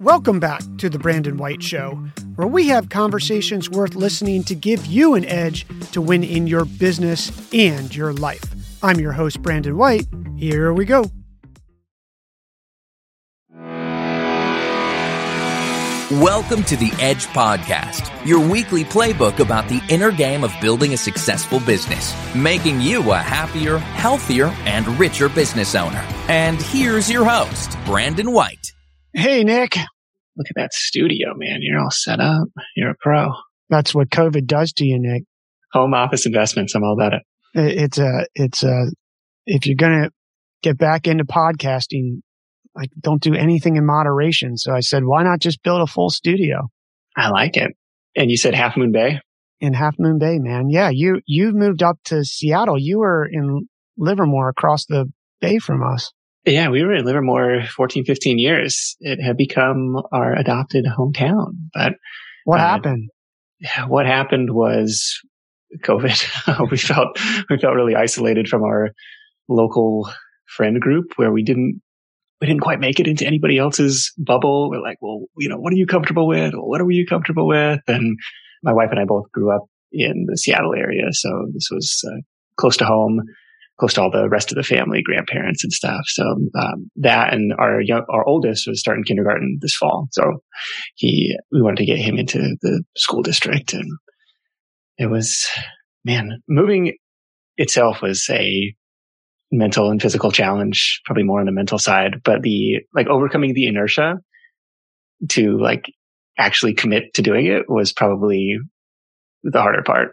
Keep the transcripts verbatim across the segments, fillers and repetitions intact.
Welcome back to The Brandon White Show, where we have conversations worth listening to give you an edge to win in your business and your life. I'm your host, Brandon White. Here we go. Welcome to The Edge Podcast, your weekly playbook about the inner game of building a successful business, making you a happier, healthier, and richer business owner. And here's your host, Brandon White. Hey, Nick. Look at that studio, man. You're all set up. You're a pro. That's what COVID does to you, Nick. Home office investments. I'm all about it. It's a, it's a, if you're going to get back into podcasting, like don't do anything in moderation. So I said, why not just build a full studio? I like it. And you said Half Moon Bay? In Half Moon Bay, man. Yeah. You, you've moved up to Seattle. You were in Livermore across the bay from us. Yeah, we were in Livermore fourteen, fifteen years. It had become our adopted hometown. But what uh, happened? What happened was COVID. we felt we felt really isolated from our local friend group, where we didn't we didn't quite make it into anybody else's bubble. We're like, well, you know, what are you comfortable with? What are you comfortable with? And my wife and I both grew up in the Seattle area, so this was uh, close to home. Close to all the rest of the family, grandparents and stuff. So um, that and our young, our oldest was starting kindergarten this fall. So he, we wanted to get him into the school district, and it was, man, moving itself was a mental and physical challenge, probably more on the mental side, but the like overcoming the inertia to like actually commit to doing it was probably the harder part.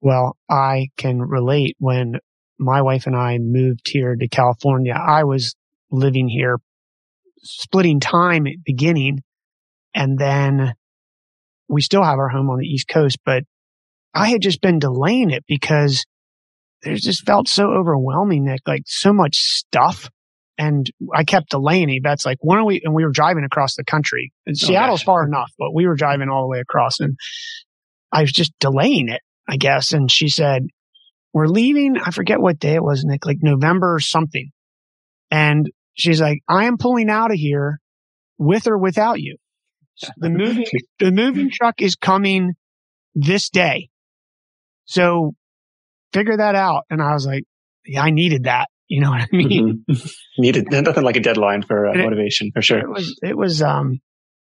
Well, I can relate. When my wife and I moved here to California, I was living here, splitting time at the beginning. And then we still have our home on the East Coast, but I had just been delaying it because it just felt so overwhelming, Nick, like so much stuff. And I kept delaying it. That's like, why don't we, and we were driving across the country. And oh, Seattle's gosh. Far enough, but we were driving all the way across, and I was just delaying it, I guess. And she said, we're leaving. I forget what day it was, Nick, like November or something. And she's like, I am pulling out of here with or without you. So the moving, the moving truck is coming this day. So figure that out. And I was like, yeah, I needed that. You know what I mean? Mm-hmm. Needed nothing like a deadline for uh, motivation, for sure. It was, it was, um,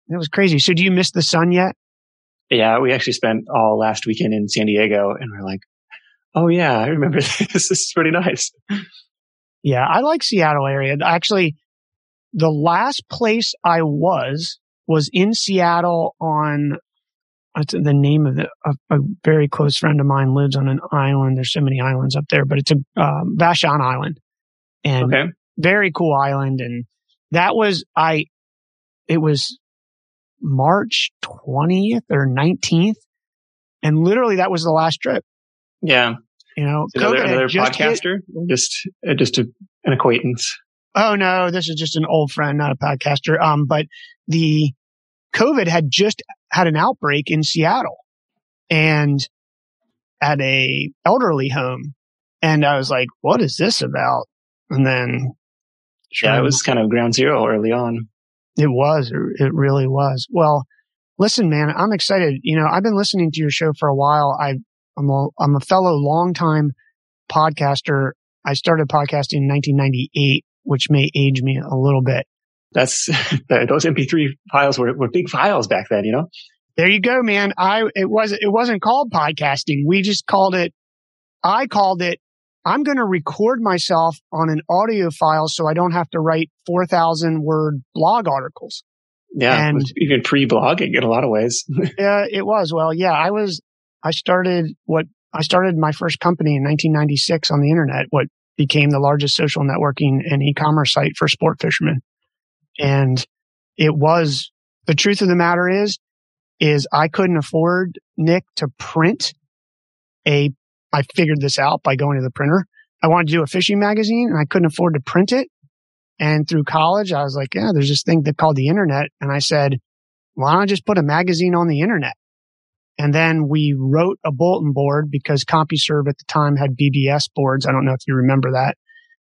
it was crazy. So do you miss the sun yet? Yeah. We actually spent all last weekend in San Diego, and we're like, oh yeah, I remember this. This is pretty nice. Yeah, I like Seattle area. Actually, the last place I was was in Seattle on what's the name of the a, a very close friend of mine lives on an island. There's so many islands up there, but it's a um, Vashon Island, and okay. Very cool island. And that was I. It was March twentieth or nineteenth, and literally that was the last trip. Yeah. You know, another, another just podcaster, hit, just uh, just a, an acquaintance. Oh no, this is just an old friend, not a podcaster. Um, but the COVID had just had an outbreak in Seattle, and at a elderly home, and I was like, "What is this about?" And then, sure, yeah, it was kind of ground zero early on. It was. It really was. Well, listen, man, I'm excited. You know, I've been listening to your show for a while. I've I'm a, I'm a fellow longtime podcaster. I started podcasting in nineteen ninety-eight, which may age me a little bit. That's those M P three files were, were big files back then, you know. There you go, man. I it was it wasn't called podcasting. We just called it. I called it. I'm going to record myself on an audio file, so I don't have to write four thousand word blog articles. Yeah, and even pre-blogging in a lot of ways. Yeah, it was. Well, yeah, I was. I started what I started my first company in nineteen ninety-six on the internet, what became the largest social networking and e-commerce site for sport fishermen. And it was the truth of the matter is, is I couldn't afford, Nick, to print a, I figured this out by going to the printer. I wanted to do a fishing magazine, and I couldn't afford to print it. And through college, I was like, yeah, there's this thing that called the internet. And I said, why don't I just put a magazine on the internet? And then we wrote a bulletin board because CompuServe at the time had B B S boards. I don't know if you remember that.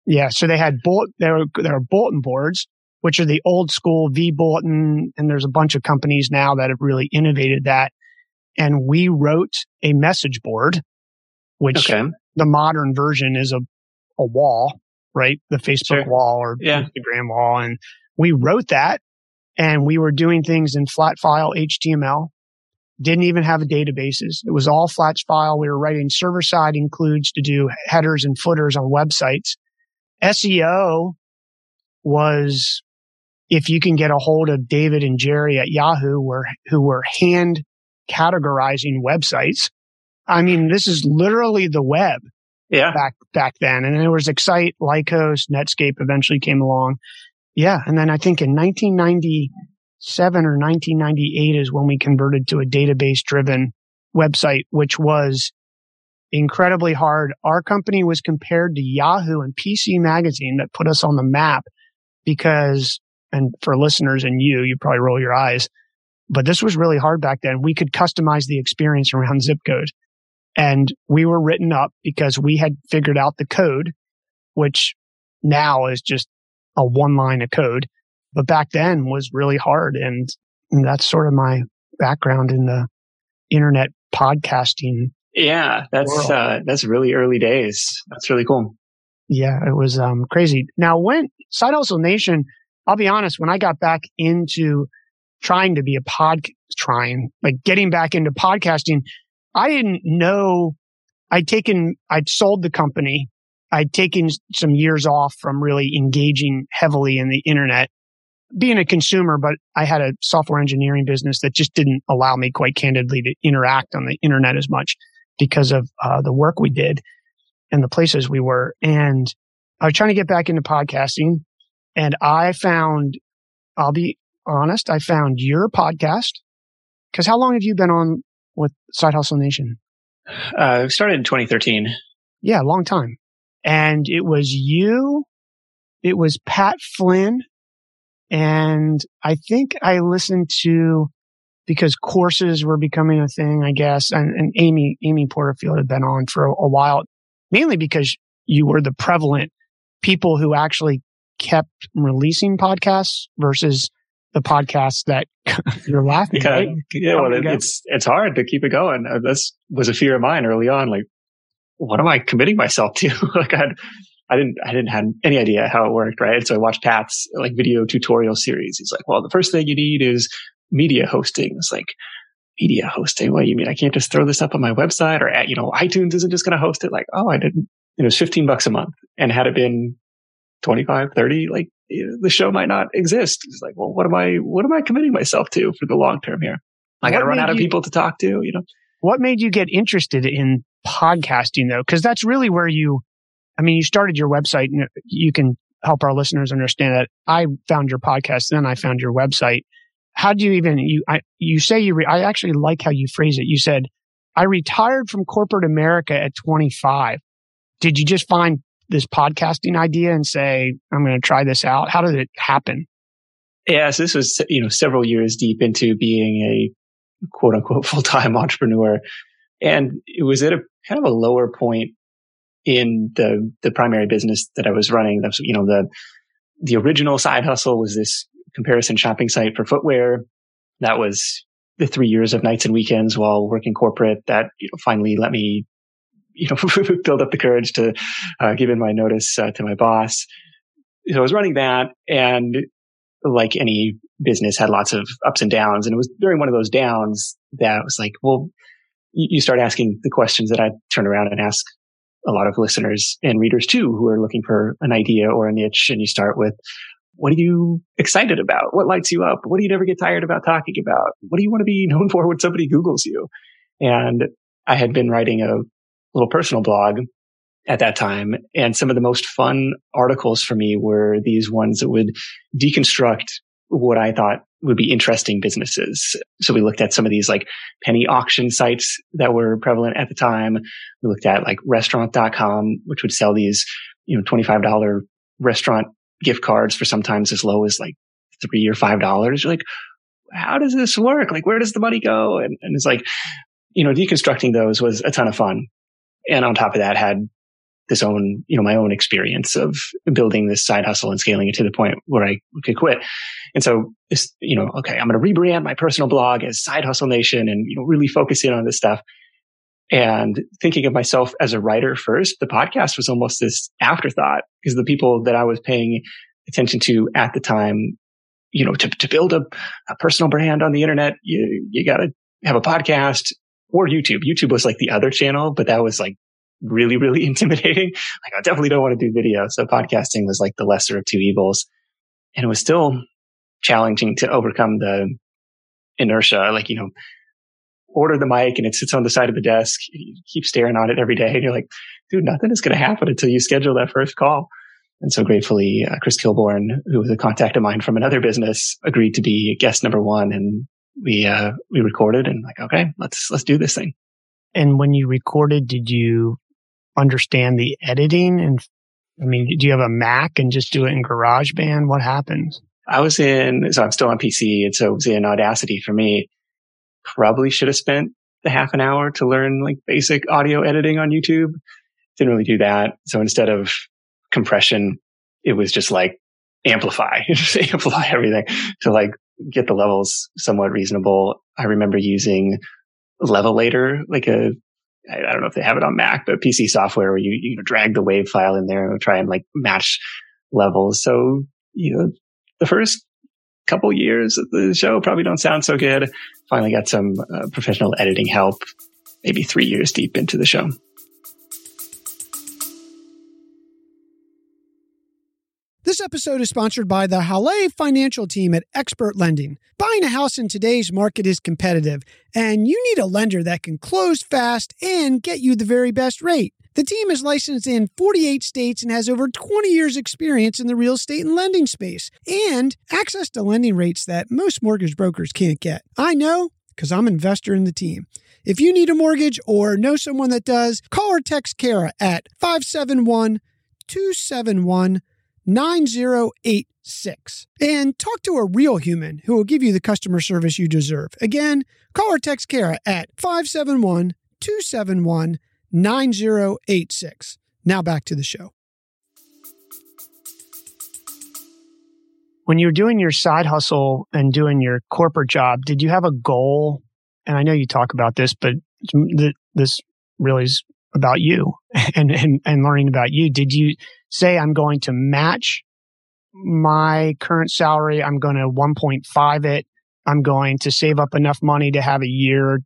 Yeah. So they had bullet, there were, there were bulletin boards, which are the old school vBulletin. And there's a bunch of companies now that have really innovated that. And we wrote a message board, which okay. the modern version is a, a wall, right? The Facebook sure. wall or yeah. Instagram wall. And we wrote that, and we were doing things in flat file H T M L. Didn't even have a databases. It was all flat file. We were writing server-side includes to do headers and footers on websites. S E O was, if you can get a hold of David and Jerry at Yahoo, were, who were hand categorizing websites. I mean, this is literally the web yeah. back back then. And there was Excite, Lycos, Netscape eventually came along. Yeah. And then I think in nineteen ninety-seven or nineteen ninety-eight is when we converted to a database-driven website, which was incredibly hard. Our company was compared to Yahoo and P C Magazine that put us on the map because, and for listeners and you, you probably roll your eyes, but this was really hard back then. We could customize the experience around zip code. And we were written up because we had figured out the code, which now is just a one line of code. But back then was really hard. And, and that's sort of my background in the internet podcasting. Yeah, that's world. uh that's really early days. That's really cool. Yeah, it was um crazy. Now when Side Hustle Nation, I'll be honest, when I got back into trying to be a pod trying, like getting back into podcasting, I didn't know I'd taken I'd sold the company. I'd taken some years off from really engaging heavily in the internet, being a consumer, but I had a software engineering business that just didn't allow me, quite candidly, to interact on the internet as much because of uh, the work we did and the places we were. And I was trying to get back into podcasting, and I found, I'll be honest, I found your podcast. Because how long have you been on with Side Hustle Nation? Uh, it started in twenty thirteen. Yeah, a long time. And it was you, it was Pat Flynn, and I think I listened to, because courses were becoming a thing, I guess, and, and Amy Amy Porterfield had been on for a, a while, mainly because you were the prevalent people who actually kept releasing podcasts versus the podcasts that you're laughing at. Right? Yeah, well, it, it's it's hard to keep it going. This was a fear of mine early on, like, what am I committing myself to? Like I, had, I didn't, I didn't have any idea how it worked, right? And so I watched Pat's like video tutorial series. He's like, well, the first thing you need is media hosting. It's like, media hosting? What do you mean? I can't just throw this up on my website, or at, you know, iTunes isn't just going to host it. Like, oh, I didn't, it was fifteen bucks a month. And had it been twenty-five, thirty, like the show might not exist. It's like, well, what am I, what am I committing myself to for the long term here? I got to run out of people to talk to, you know? What made you get interested in podcasting though? Because that's really where you, I mean, you started your website, and you can help our listeners understand that I found your podcast, then I found your website. How do you even, you, I, you say you, re, I actually like how you phrase it. You said, I retired from corporate America at twenty-five. Did you just find this podcasting idea and say, I'm going to try this out? How did it happen? Yeah, so this was, you know, several years deep into being a quote unquote full-time entrepreneur. And it was at a kind of a lower point in the, the primary business that I was running. That was, you know, the, the original side hustle was this comparison shopping site for footwear. That was the three years of nights and weekends while working corporate that, you know, finally let me, you know, build up the courage to uh, give in my notice uh, to my boss. So I was running that, and like any business, had lots of ups and downs. And it was during one of those downs that was like, well, you start asking the questions that I turn around and ask a lot of listeners and readers too, who are looking for an idea or a niche. And you start with, what are you excited about? What lights you up? What do you never get tired about talking about? What do you want to be known for when somebody Googles you? And I had been writing a little personal blog at that time. And some of the most fun articles for me were these ones that would deconstruct what I thought would be interesting businesses. So we looked at some of these like penny auction sites that were prevalent at the time. We looked at like restaurant dot com, which would sell these, you know, twenty-five dollars restaurant gift cards for sometimes as low as like three or five dollars. You're like, how does this work? Like, where does the money go? And, and it's like, you know, deconstructing those was a ton of fun. And on top of that, had this own, you know, my own experience of building this side hustle and scaling it to the point where I could quit. And so, this, you know, okay, I'm going to rebrand my personal blog as Side Hustle Nation and, you know, really focus in on this stuff. And thinking of myself as a writer first, the podcast was almost this afterthought because the people that I was paying attention to at the time, you know, to, to build a, a personal brand on the internet, you, you got to have a podcast or YouTube. YouTube was like the other channel, but that was like really, really intimidating. Like, I definitely don't want to do video. So podcasting was like the lesser of two evils. And it was still challenging to overcome the inertia. Like, you know, order the mic and it sits on the side of the desk. You keep staring on it every day. And you're like, dude, nothing is going to happen until you schedule that first call. And so gratefully, uh, Chris Kilborn, who was a contact of mine from another business, agreed to be guest number one. And we, uh, we recorded and like, okay, let's, let's do this thing. And when you recorded, did you understand the editing? And I mean, do you have a Mac and just do it in GarageBand? What happens? I was in, so I'm still on P C. And so it was in Audacity for me. Probably should have spent the half an hour to learn like basic audio editing on YouTube. Didn't really do that. So instead of compression, it was just like amplify, just amplify everything to like get the levels somewhat reasonable. I remember using Levelator, like a, I don't know if they have it on Mac, but P C software where you, you know, drag the wave file in there and try and like match levels. So, you know, the first couple years of the show probably don't sound so good. Finally got some uh, professional editing help, maybe three years deep into the show. This episode is sponsored by the Hale Financial Team at Expert Lending. Buying a house in today's market is competitive, and you need a lender that can close fast and get you the very best rate. The team is licensed in forty-eight states and has over twenty years experience in the real estate and lending space, and access to lending rates that most mortgage brokers can't get. I know, because I'm an investor in the team. If you need a mortgage or know someone that does, call or text Kara at five seven one, two seven one, nine zero eight six nine zero eight six and talk to a real human who will give you the customer service you deserve. Again, call or text Kara at five seven one, two seven one, nine zero eight six. Now back to the show. When you were doing your side hustle and doing your corporate job, did you have a goal? And I know you talk about this, but this really is about you and, and, and learning about you. Did you say, I'm going to match my current salary? I'm going to one point five it. I'm going to save up enough money to have a year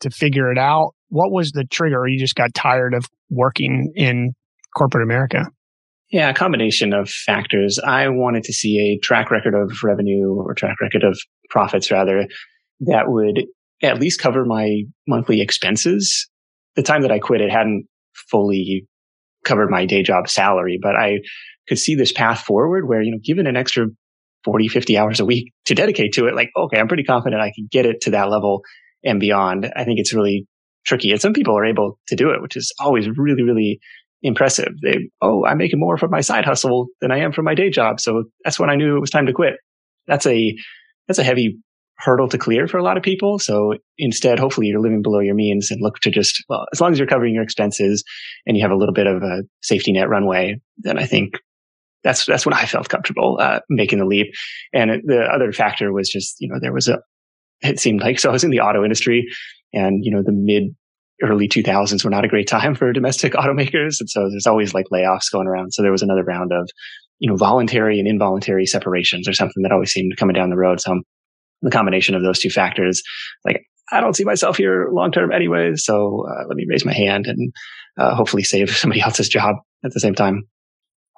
to figure it out. What was the trigger? You just got tired of working in corporate America? Yeah, a combination of factors. I wanted to see a track record of revenue or track record of profits, rather, that would at least cover my monthly expenses. The time that I quit, it hadn't fully covered my day job salary, but I could see this path forward where, you know, given an extra forty, fifty hours a week to dedicate to it, like, okay, I'm pretty confident I can get it to that level and beyond. I think it's really tricky. And some people are able to do it, which is always really, really impressive. They, oh, I'm making more from my side hustle than I am from my day job. So that's when I knew it was time to quit. That's a, that's a heavy hurdle to clear for a lot of people. So instead, hopefully you're living below your means and look to just, well, as long as you're covering your expenses and you have a little bit of a safety net runway, then I think that's, that's when I felt comfortable uh, making the leap. And the other factor was just, you know, there was a, it seemed like, so I was in the auto industry and, you know, the mid early two thousands were not a great time for domestic automakers. And so there's always like layoffs going around. So there was another round of, you know, voluntary and involuntary separations or something that always seemed coming down the road. So I'm, the combination of those two factors, like, I don't see myself here long-term anyway, so uh, let me raise my hand and uh, hopefully save somebody else's job at the same time.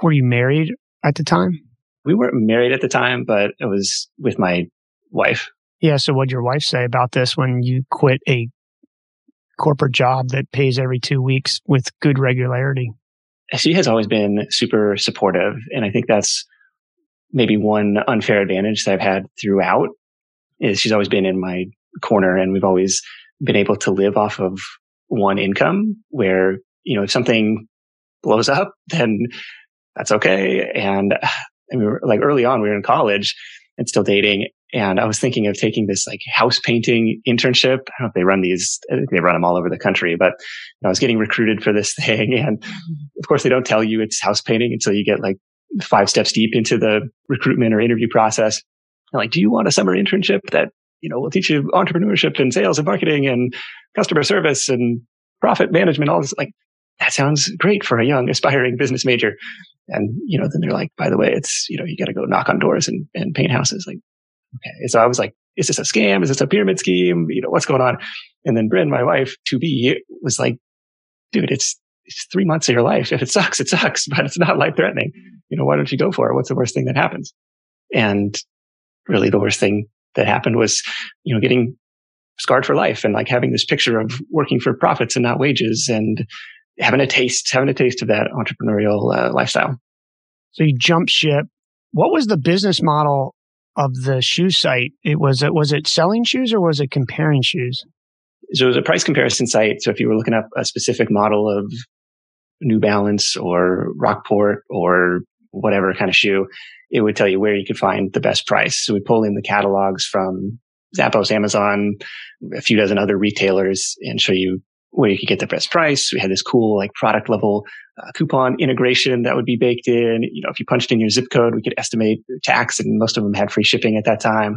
Were you married at the time? We weren't married at the time, but it was with my wife. Yeah, so what'd your wife say about this when you quit a corporate job that pays every two weeks with good regularity? She has always been super supportive, and I think that's maybe one unfair advantage that I've had throughout. Is she's always been in my corner and we've always been able to live off of one income where, you know, if something blows up, then that's okay. And I mean, like early on, we were in college and still dating And I was thinking of taking this like house painting internship. I don't know if they run these, I think they run them all over the country, but I was getting recruited for this thing. And of course, they don't tell you it's house painting until you get like five steps deep into the recruitment or interview process. And like, do you want a summer internship that, you know, will teach you entrepreneurship and sales and marketing and customer service and profit management, all this? Like, that sounds great for a young aspiring business major. And, you know, then they're like, by the way, it's, you know, you got to go knock on doors and, and paint houses. Like, okay. So I was like, is this a scam? Is this a pyramid scheme? You know, what's going on? And then Brynn, my wife, to be, was like, dude, it's, it's three months of your life. If it sucks, it sucks, but it's not life threatening. You know, why don't you go for it? What's the worst thing that happens? And really the worst thing that happened was, you know, getting scarred for life and like having this picture of working for profits and not wages and having a taste, having a taste of that entrepreneurial uh, lifestyle. So you jump ship. What was the business model of the shoe site? It was, it was it selling shoes or was it comparing shoes? So it was a price comparison site. So if you were looking up a specific model of New Balance or Rockport or whatever kind of shoe, it would tell you where you could find the best price. So we pull in the catalogs from Zappos, Amazon, a few dozen other retailers and show you where you could get the best price. We had this cool like product level uh, coupon integration that would be baked in. You know, if you punched in your zip code, we could estimate tax, and most of them had free shipping at that time.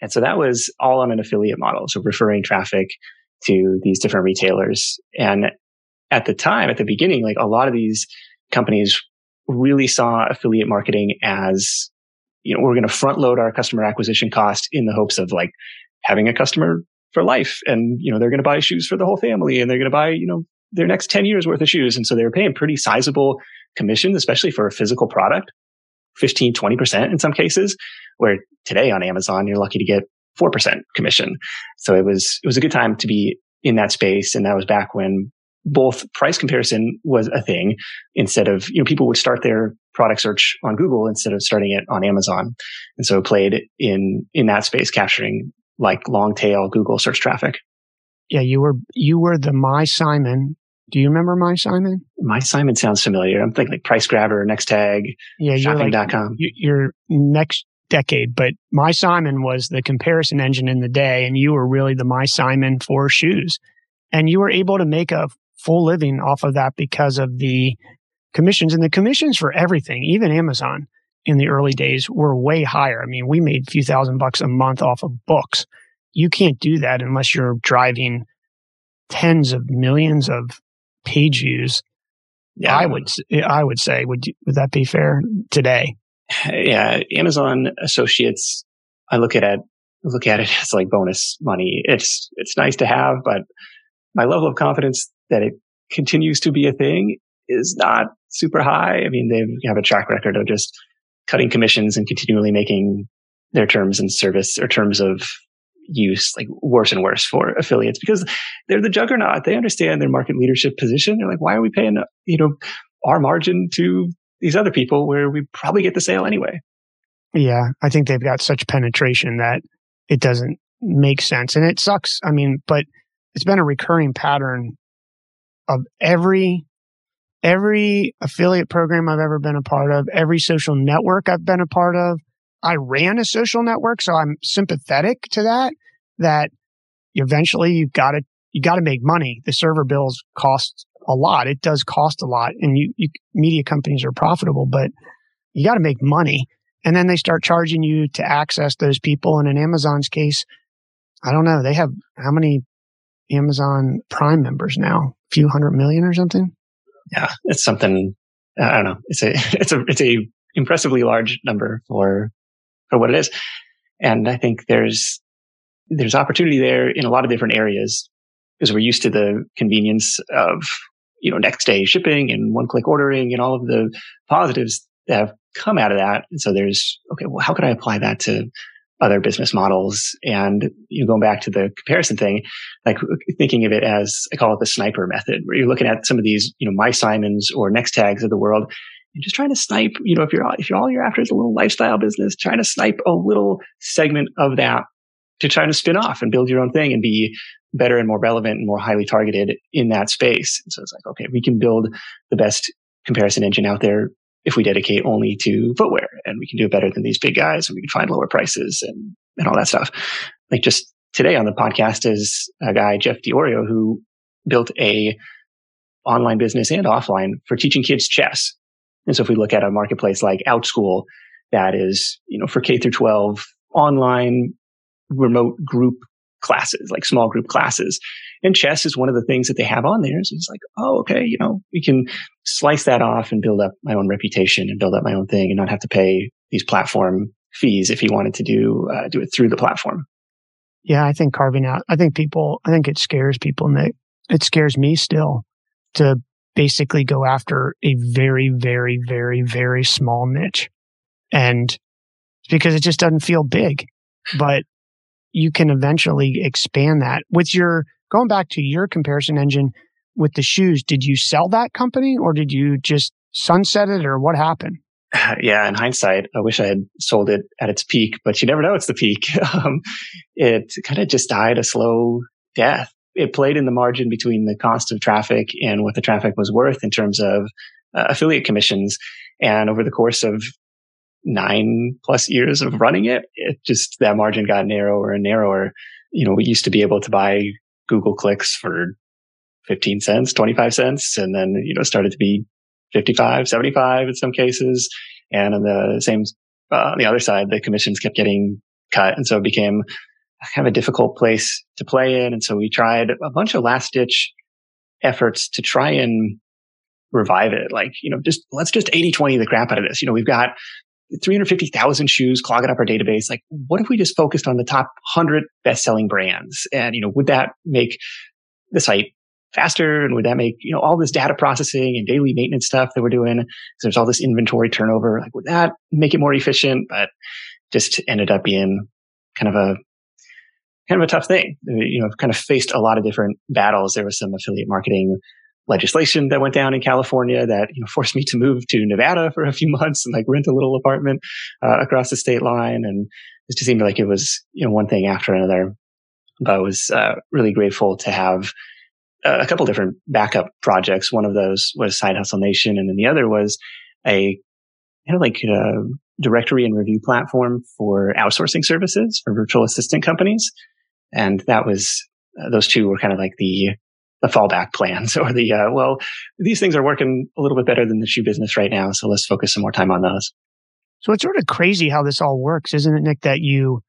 And so that was all on an affiliate model. So referring traffic to these different retailers. And at the time, at the beginning, like a lot of these companies really saw affiliate marketing as, you know, we're going to front load our customer acquisition cost in the hopes of like having a customer for life. And, you know, they're going to buy shoes for the whole family and they're going to buy, you know, their next ten years worth of shoes. And so they were paying pretty sizable commissions, especially for a physical product, fifteen, twenty percent in some cases, where today on Amazon, you're lucky to get four percent commission. So it was, it was a good time to be in that space. And that was back when both price comparison was a thing instead of, you know, people would start their product search on Google instead of starting it on Amazon. And so it played in, in that space, capturing like long tail Google search traffic. Yeah, you were you were the MySimon. Do you remember MySimon? MySimon sounds familiar. I'm thinking like Price Grabber, Next Tag, yeah, shopping dot com. You're, like, you're next decade, but MySimon was the comparison engine in the day, and you were really the MySimon for shoes. And you were able to make a full living off of that because of the commissions, and the commissions for everything, even Amazon. In the early days were way higher. I mean, we made a few thousand bucks a month off of books. You can't do that unless you're driving tens of millions of page views. Yeah. I would, I would say, would, you, would that be fair today? Yeah. Amazon associates, I look at it, look at it as like bonus money. It's, it's nice to have, but my level of confidence that it continues to be a thing is not super high. I mean, they have a track record of just cutting commissions and continually making their terms and service or terms of use like worse and worse for affiliates because they're the juggernaut. They understand their market leadership position. They're like, why are we paying, you know, our margin to these other people where we probably get the sale anyway? Yeah. I think they've got such penetration that it doesn't make sense and it sucks. I mean, but it's been a recurring pattern of every Every affiliate program I've ever been a part of, every social network I've been a part of. I ran a social network, so I'm sympathetic to that, that eventually you've got to, you got to make money. The server bills cost a lot. It does cost a lot. And you, you media companies are profitable, but you got to make money. And then they start charging you to access those people. And in Amazon's case, I don't know, they have how many Amazon Prime members now? A few hundred million or something? Yeah, it's something, I don't know. It's a, it's a, it's a impressively large number for, for what it is. And I think there's, there's opportunity there in a lot of different areas because we're used to the convenience of, you know, next day shipping and one click ordering and all of the positives that have come out of that. And so there's, okay, well, how could I apply that to other business models? And you know, going back to the comparison thing, like thinking of it as, I call it the sniper method, where you're looking at some of these, you know, MySimons or Next Tags of the world and just trying to snipe, you know, if you're, if you're all you're after is a little lifestyle business, trying to snipe a little segment of that to try to spin off and build your own thing and be better and more relevant and more highly targeted in that space. And so it's like, okay, we can build the best comparison engine out there if we dedicate only to footwear, and we can do it better than these big guys and we can find lower prices and and all that stuff. Like just today on the podcast is a guy, Jeff Diorio, who built a online business and offline for teaching kids chess. And so if we look at a marketplace like OutSchool, that is, you know, for K through twelve online remote group classes, like small group classes. And chess is one of the things that they have on there. So it's like, oh, okay, you know, we can slice that off and build up my own reputation and build up my own thing and not have to pay these platform fees if he wanted to do uh, do it through the platform. Yeah, I think carving out, I think people, I think it scares people, Nick. It scares me still to basically go after a very, very, very, very small niche. And because it just doesn't feel big, but you can eventually expand that with your, going back to your comparison engine with the shoes. Did you sell that company or did you just sunset it or what happened? Yeah, in hindsight, I wish I had sold it at its peak, but you never know it's the peak. Um, it kind of just died a slow death. It played in the margin between the cost of traffic and what the traffic was worth in terms of uh, affiliate commissions. And over the course of nine plus years of running it, it just, that margin got narrower and narrower. You know, we used to be able to buy Google clicks for fifteen cents, twenty-five cents, and then, you know, started to be fifty-five, seventy-five in some cases. And on the same, uh, on the other side, the commissions kept getting cut. And so it became kind of a difficult place to play in. And so we tried a bunch of last ditch efforts to try and revive it. Like, you know, just let's just eighty twenty the crap out of this. You know, we've got three hundred fifty thousand shoes clogging up our database. Like, what if we just focused on the top one hundred best-selling brands? And, you know, would that make the site faster? And would that make, you know, all this data processing and daily maintenance stuff that we're doing? So there's all this inventory turnover. Like, would that make it more efficient? But just ended up being kind of a, kind of a tough thing. You know, kind of faced a lot of different battles. There was some affiliate marketing legislation that went down in California that, you know, forced me to move to Nevada for a few months and like rent a little apartment uh, across the state line. And it just seemed like it was, you know, one thing after another. But I was uh, really grateful to have uh, a couple different backup projects. One of those was Side Hustle Nation. And then the other was a kind of like a directory and review platform for outsourcing services for virtual assistant companies. And that was, uh, those two were kind of like the, the fallback plans or the, uh, well, these things are working a little bit better than the shoe business right now. So let's focus some more time on those. So it's sort of crazy how this all works, isn't it, Nick, that you,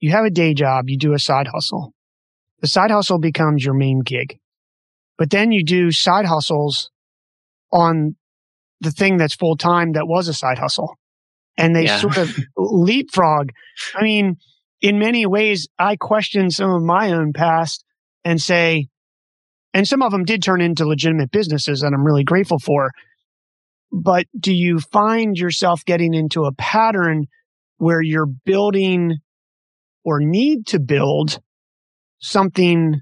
you have a day job, you do a side hustle. The side hustle becomes your main gig, but then you do side hustles on the thing that's full time that was a side hustle. And they yeah. sort of leapfrog. I mean, in many ways, I question some of my own past and say, and some of them did turn into legitimate businesses and I'm really grateful for. But do you find yourself getting into a pattern where you're building or need to build something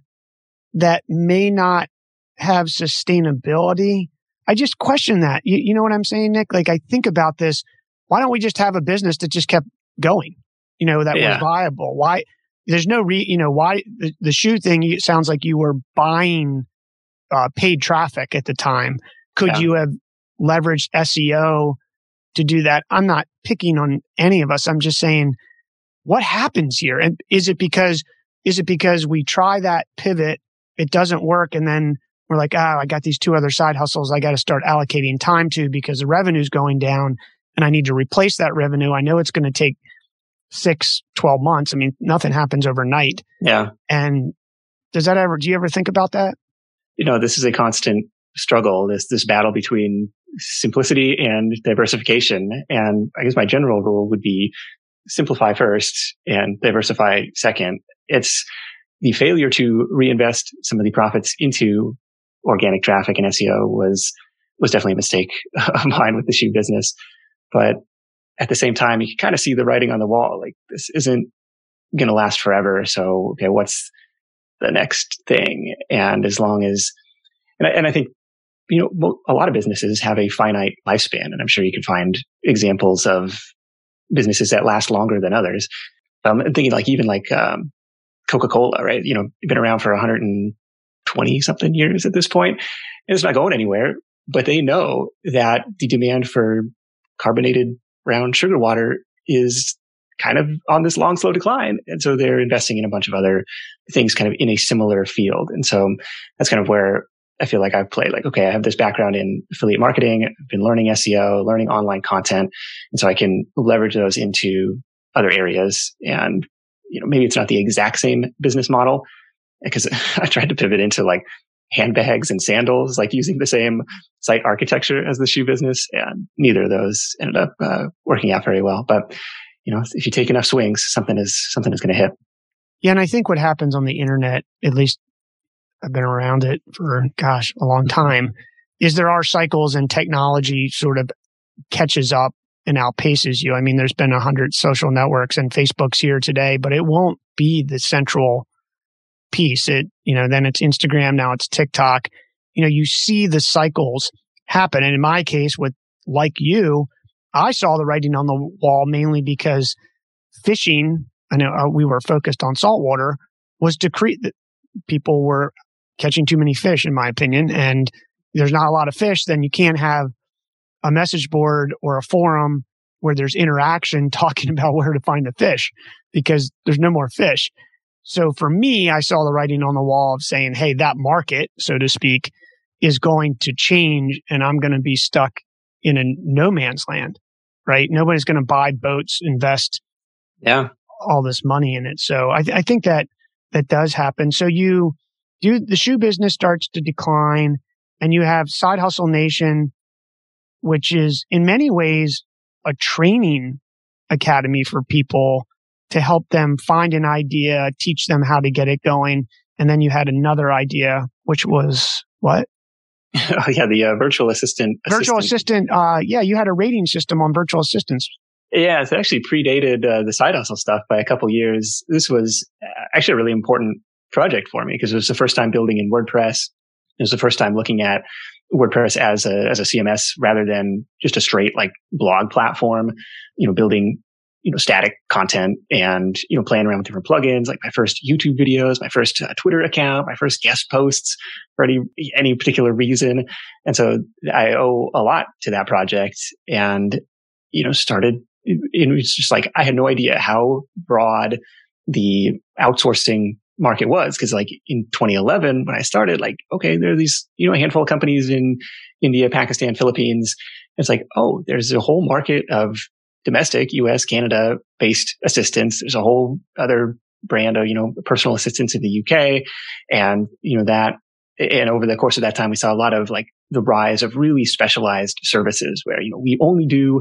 that may not have sustainability? I just question that. You, you know what I'm saying, Nick? Like I think about this. Why don't we just have a business that just kept going, you know, that yeah. was viable? Why? There's no re, you know, why the, the shoe thing, it sounds like you were buying uh, paid traffic at the time. Could yeah. you have leveraged S E O to do that? I'm not picking on any of us. I'm just saying what happens here? And is it because, is it because we try that pivot, it doesn't work. And then we're like, oh, I got these two other side hustles I got to start allocating time to because the revenue's going down and I need to replace that revenue. I know it's going to take six, twelve months. I mean, nothing happens overnight. Yeah. And does that ever, do you ever think about that? You know, this is a constant struggle, this, this battle between simplicity and diversification. And I guess my general rule would be simplify first and diversify second. It's the failure to reinvest some of the profits into organic traffic and S E O was, was definitely a mistake of mine with the shoe business. But at the same time, you can kind of see the writing on the wall. Like, this isn't going to last forever. So, okay, what's the next thing? And as long as, and I, and I think, you know, a lot of businesses have a finite lifespan. And I'm sure you can find examples of businesses that last longer than others. I'm um, thinking like even like um, Coca-Cola, right? You know, been around for one hundred twenty something years at this point. And it's not going anywhere, but they know that the demand for carbonated brown sugar water is kind of on this long, slow decline. And so they're investing in a bunch of other things kind of in a similar field. And so that's kind of where I feel like I've played. Like, okay, I have this background in affiliate marketing. I've been learning S E O, learning online content. And so I can leverage those into other areas. And, you know, maybe it's not the exact same business model, because I tried to pivot into like handbags and sandals, like using the same site architecture as the shoe business. And neither of those ended up uh, working out very well. But, you know, if you take enough swings, something is, something is going to hit. Yeah. And I think what happens on the internet, at least I've been around it for, gosh, a long time, is there are cycles and technology sort of catches up and outpaces you. I mean, there's been a hundred social networks and Facebook's here today, but it won't be the central piece. It, you know, then it's Instagram, now it's TikTok. You know, you see the cycles happen. And in my case, with like you, I saw the writing on the wall mainly because fishing, I know uh, we were focused on saltwater, was decreased. People were catching too many fish, in my opinion. And there's not a lot of fish, then you can't have a message board or a forum where there's interaction talking about where to find the fish because there's no more fish. So for me, I saw the writing on the wall of saying, hey, that market, so to speak, is going to change and I'm going to be stuck in a no man's land, right? Nobody's going to buy boats, invest yeah. all this money in it. So I, th- I think that that does happen. So you do, the shoe business starts to decline and you have Side Hustle Nation, which is in many ways a training academy for people to help them find an idea, teach them how to get it going. And then you had another idea, which was what? Oh, yeah, the uh, virtual assistant. Virtual assistant. assistant uh, yeah, you had a rating system on virtual assistants. Yeah, it's actually predated uh, the side hustle stuff by a couple years. This was actually a really important project for me because it was the first time building in WordPress. It was the first time looking at WordPress as a as a C M S rather than just a straight like blog platform. You know, building you know static content and you know playing around with different plugins. Like my first YouTube videos, my first uh, Twitter account, my first guest posts for any any particular reason. And so I owe a lot to that project. And you know, started. It was just like, I had no idea how broad the outsourcing market was. Cause like in twenty eleven, when I started, like, okay, there are these, you know, a handful of companies in India, Pakistan, Philippines. It's like, oh, there's a whole market of domestic U S, Canada based assistants. There's a whole other brand of, you know, personal assistants in the U K. And, you know, that, and over the course of that time, we saw a lot of like the rise of really specialized services where, you know, we only do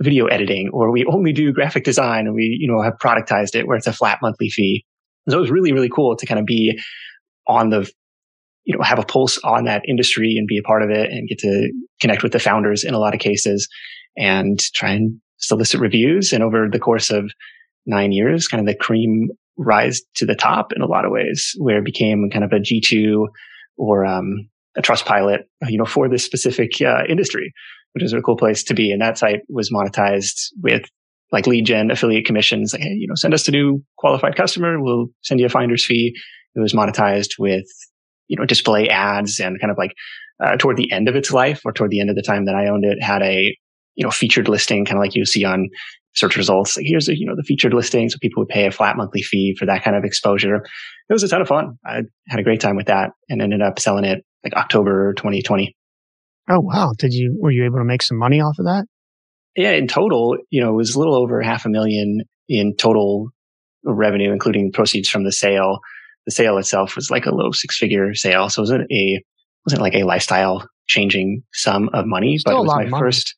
video editing, or we only do graphic design, and we, you know, have productized it where it's a flat monthly fee. So it was really, really cool to kind of be on the, you know, have a pulse on that industry and be a part of it and get to connect with the founders in a lot of cases and try and solicit reviews. And over the course of nine years, kind of the cream rise to the top in a lot of ways, where it became kind of a G two or um, a trust pilot, you know, for this specific uh, industry, which is a cool place to be. And that site was monetized with like lead gen affiliate commissions. Like, hey, you know, send us a new qualified customer. We'll send you a finder's fee. It was monetized with, you know, display ads and kind of like uh, toward the end of its life or toward the end of the time that I owned it had a, you know, featured listing, kind of like you see on search results. Like here's a, you know, the featured listing. So people would pay a flat monthly fee for that kind of exposure. It was a ton of fun. I had a great time with that and ended up selling it like October twenty twenty. Oh, wow. Did you, were you able to make some money off of that? Yeah. In total, you know, it was a little over half a million in total revenue, including proceeds from the sale. The sale itself was like a low six figure sale. So it wasn't a, wasn't like a lifestyle changing sum of money, Still but it was my first,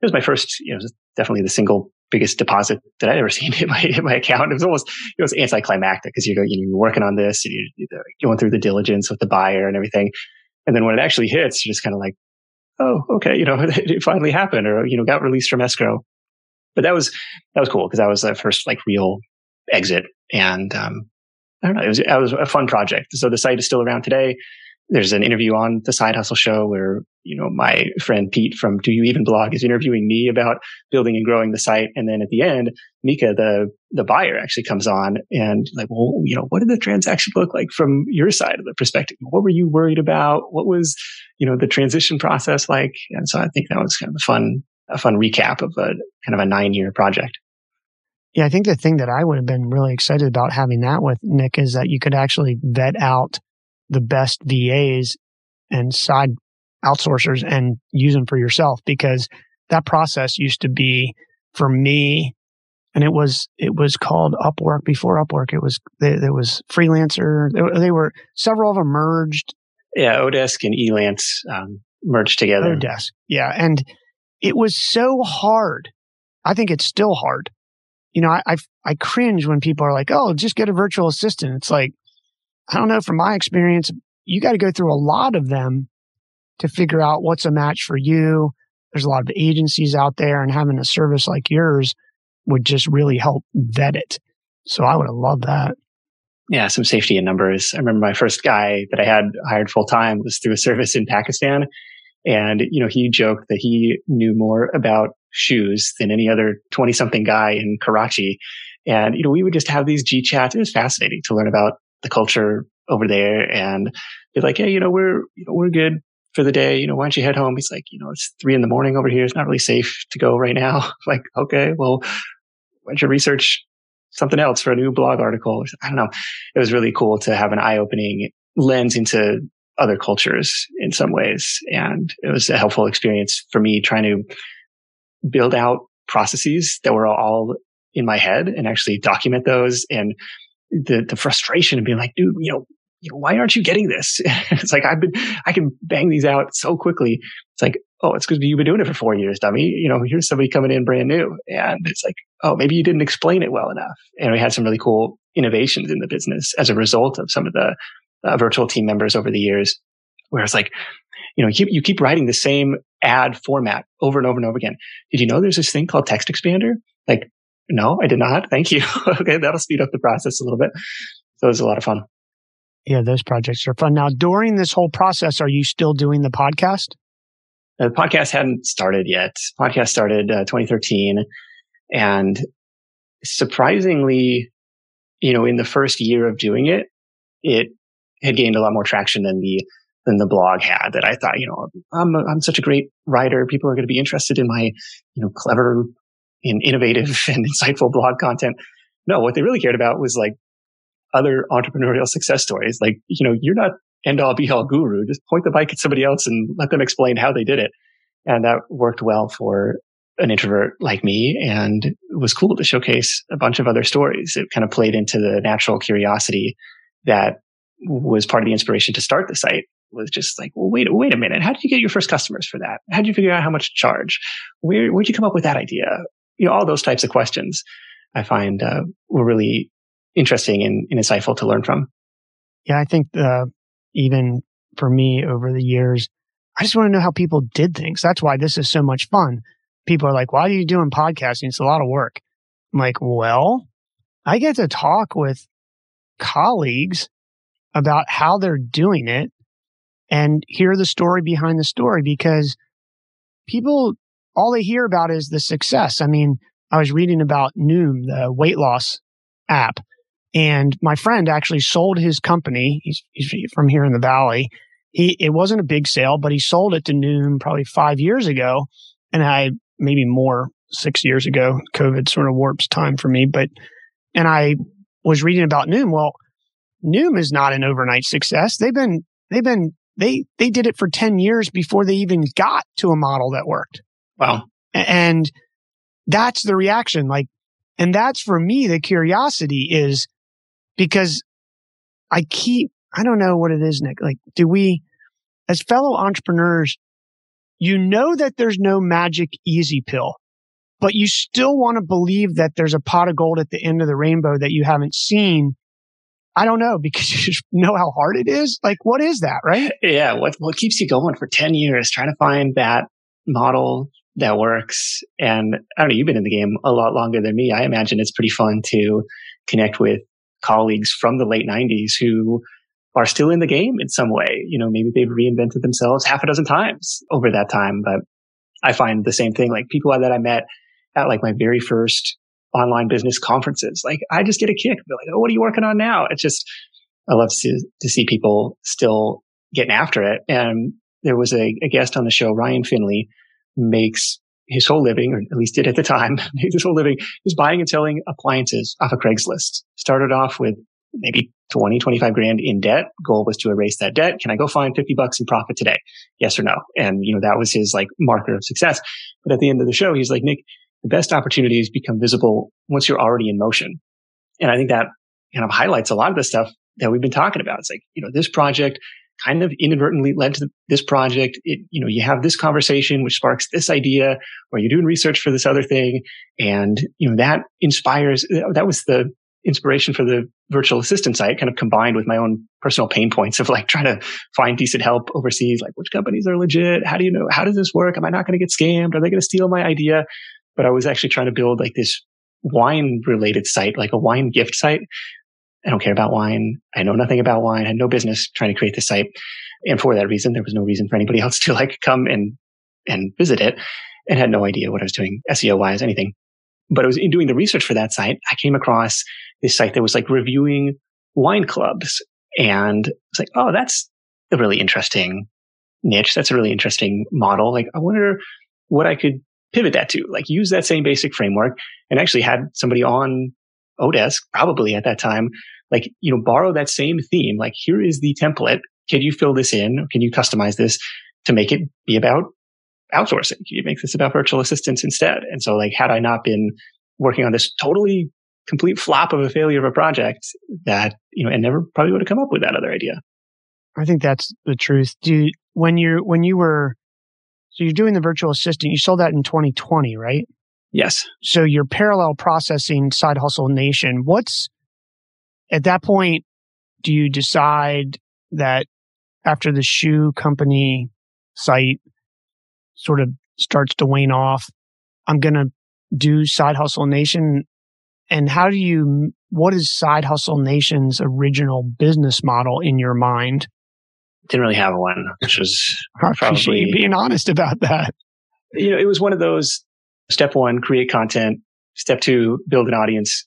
it was my first, you know, definitely the single biggest deposit that I'd ever seen in my, in my account. It was almost, it was anticlimactic because you're, you know, you're working on this and you're going through the diligence with the buyer and everything. And then when it actually hits, you're just kind of like, oh, okay, you know, it finally happened or, you know, got released from escrow. But that was, that was cool because that was the first like real exit. And, um, I don't know, it was, it was a fun project. So the site is still around today. There's an interview on the Side Hustle Show where, you know, my friend Pete from Do You Even Blog is interviewing me about building and growing the site. And then at the end, Mika, the, the buyer actually comes on and like, well, you know, what did the transaction look like from your side of the perspective? What were you worried about? What was, you know, the transition process like? And so I think that was kind of a fun, a fun recap of a kind of a nine year project. Yeah, I think the thing that I would have been really excited about having that with Nick is that you could actually vet out the best V As and side outsourcers and use them for yourself, because that process used to be for me, and it was it was called Upwork. Before Upwork, it was there was Freelancer. They, they were several of them merged. Yeah, Odesk and Elance um, merged together. Odesk, yeah, and it was so hard. I think it's still hard. You know, I, I I cringe when people are like, "Oh, just get a virtual assistant." It's like, I don't know. From my experience, you got to go through a lot of them to figure out what's a match for you. There's a lot of agencies out there, and having a service like yours would just really help vet it. So I would have loved that. Yeah, some safety in numbers. I remember my first guy that I had hired full time was through a service in Pakistan, and you know, he joked that he knew more about shoes than any other twenty-something guy in Karachi. And, you know, we would just have these G chats. It was fascinating to learn about the culture over there and be like, hey, you know, we're, you know, we're good for the day. You know, why don't you head home? He's like, you know, it's three in the morning over here. It's not really safe to go right now. Like, okay, well, why don't you research something else for a new blog article? I don't know. It was really cool to have an eye-opening lens into other cultures in some ways. And it was a helpful experience for me trying to build out processes that were all in my head and actually document those, and the the frustration of being like, dude, you know, you know, why aren't you getting this? It's like, I've been, I can bang these out so quickly. It's like, oh, it's because you've been doing it for four years, dummy. You know, here's somebody coming in brand new. And it's like, oh, maybe you didn't explain it well enough. And we had some really cool innovations in the business as a result of some of the uh, virtual team members over the years, where it's like, you know, you keep, you keep writing the same ad format over and over and over again. Did you know there's this thing called text expander? Like, no, I did not. Thank you. Okay, that'll speed up the process a little bit. So it was a lot of fun. Yeah, those projects are fun. Now, during this whole process, are you still doing the podcast? The podcast hadn't started yet. Podcast started uh, twenty thirteen. And surprisingly, you know, in the first year of doing it, it had gained a lot more traction than the than the blog had, that I thought, you know, I'm a, I'm such a great writer. People are going to be interested in my, you know, clever and innovative and insightful blog content. No, what they really cared about was like other entrepreneurial success stories. Like, you know, you're not end all be all guru. Just point the bike at somebody else and let them explain how they did it. And that worked well for an introvert like me. And it was cool to showcase a bunch of other stories. It kind of played into the natural curiosity that was part of the inspiration to start the site. Was just like, well, wait, wait a minute. How did you get your first customers for that? How did you figure out how much to charge? Where, where'd you come up with that idea? You know, all those types of questions I find uh, were really interesting and, and insightful to learn from. Yeah, I think uh, even for me over the years, I just want to know how people did things. That's why this is so much fun. People are like, why are you doing podcasting? It's a lot of work. I'm like, well, I get to talk with colleagues about how they're doing it and hear the story behind the story, because people, all they hear about is the success. I mean, I was reading about Noom, the weight loss app, and my friend actually sold his company. He's, he's from here in the Valley. He, it wasn't a big sale, but he sold it to Noom probably five years ago. And I, maybe more, six years ago. COVID sort of warps time for me. But, and I was reading about Noom. Well, Noom is not an overnight success. They've been, they've been, They they did it for ten years before they even got to a model that worked. Wow. And that's the reaction. Like, and that's for me, the curiosity is, because I keep, I don't know what it is, Nick. Like, do we, as fellow entrepreneurs, you know that there's no magic easy pill, but you still want to believe that there's a pot of gold at the end of the rainbow that you haven't seen. I don't know, because you just know how hard it is. Like, what is that, right? Yeah. What what keeps you going for ten years trying to find that model that works? And I don't know, you've been in the game a lot longer than me. I imagine it's pretty fun to connect with colleagues from the late nineties who are still in the game in some way. You know, maybe they've reinvented themselves half a dozen times over that time. But I find the same thing, like people that I met at like my very first online business conferences. Like, I just get a kick. They're like, oh, what are you working on now? It's just, I love to, to see people still getting after it. And there was a, a guest on the show, Ryan Finley, makes his whole living, or at least did at the time, his whole living is buying and selling appliances off of Craigslist. Started off with maybe twenty, twenty-five grand in debt. Goal was to erase that debt. Can I go find fifty bucks in profit today? Yes or no? And, you know, that was his like marker of success. But at the end of the show, he's like, Nick, the best opportunities become visible once you're already in motion. And I think that kind of highlights a lot of the stuff that we've been talking about. It's like, you know, this project kind of inadvertently led to the, this project. It, you know, you have this conversation, which sparks this idea, or you're doing research for this other thing. And, you know, that inspires, that was the inspiration for the virtual assistant site, kind of combined with my own personal pain points of like trying to find decent help overseas, like which companies are legit? How do you know? How does this work? Am I not going to get scammed? Are they going to steal my idea? But I was actually trying to build like this wine related site, like a wine gift site. I don't care about wine. I know nothing about wine. I had no business trying to create this site. And for that reason, there was no reason for anybody else to like come and, and visit it, and had no idea what I was doing S E O wise, anything. But I was in doing the research for that site. I came across this site that was like reviewing wine clubs, and it's like, oh, that's a really interesting niche. That's a really interesting model. Like, I wonder what I could pivot that to, like use that same basic framework. And actually had somebody on Odesk probably at that time, like, you know, borrow that same theme. Like, here is the template. Can you fill this in? Can you customize this to make it be about outsourcing? Can you make this about virtual assistants instead? And so like, had I not been working on this totally complete flop of a failure of a project, that, you know, and never probably would have come up with that other idea. I think that's the truth. Do you, when you, when you were, so you're doing the virtual assistant, you sold that in twenty twenty, right? Yes. So you're parallel processing Side Hustle Nation. What's, at that point, do you decide that after the shoe company site sort of starts to wane off, I'm going to do Side Hustle Nation? And how do you, what is Side Hustle Nation's original business model in your mind? Didn't really have one, which was I probably... appreciate you being honest about that. You know, it was one of those, step one, create content. Step two, build an audience.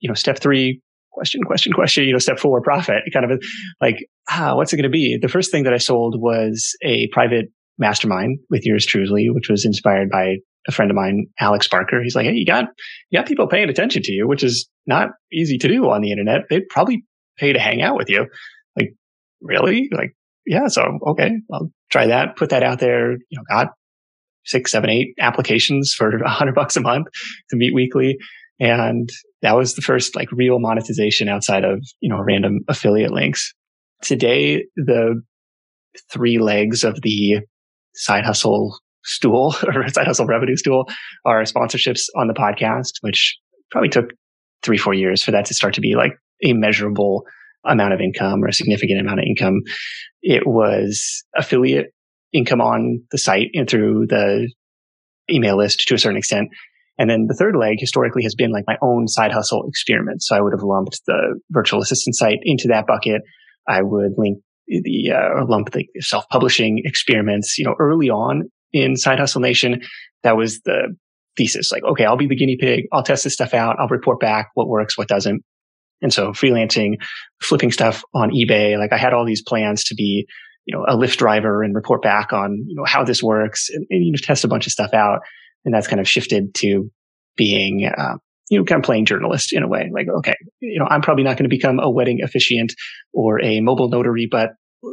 You know, step three, question, question, question. You know, step four, profit. Kind of a, like, ah, what's it going to be? The first thing that I sold was a private mastermind with yours truly, which was inspired by a friend of mine, Alex Barker. He's like, hey, you got, you got people paying attention to you, which is not easy to do on the internet. They'd probably pay to hang out with you. Like, really? Like, yeah. So, okay, I'll try that. Put that out there. You know, got six, seven, eight applications for a hundred bucks a month to meet weekly. And that was the first like real monetization outside of, you know, random affiliate links. Today, the three legs of the side hustle stool or side hustle revenue stool are sponsorships on the podcast, which probably took three, four years for that to start to be like a measurable amount of income or a significant amount of income. It was affiliate income on the site and through the email list to a certain extent. And then the third leg historically has been like my own side hustle experiment. So I would have lumped the virtual assistant site into that bucket. I would link the, uh, or lump the self-publishing experiments, you know, early on in Side Hustle Nation. That was the thesis. Like, okay, I'll be the guinea pig. I'll test this stuff out. I'll report back what works, what doesn't. And so freelancing, flipping stuff on eBay. Like, I had all these plans to be, you know, a Lyft driver and report back on, you know, how this works and, and you know, test a bunch of stuff out. And that's kind of shifted to being, uh, you know, kind of playing journalist in a way. Like, okay, you know, I'm probably not going to become a wedding officiant or a mobile notary, but,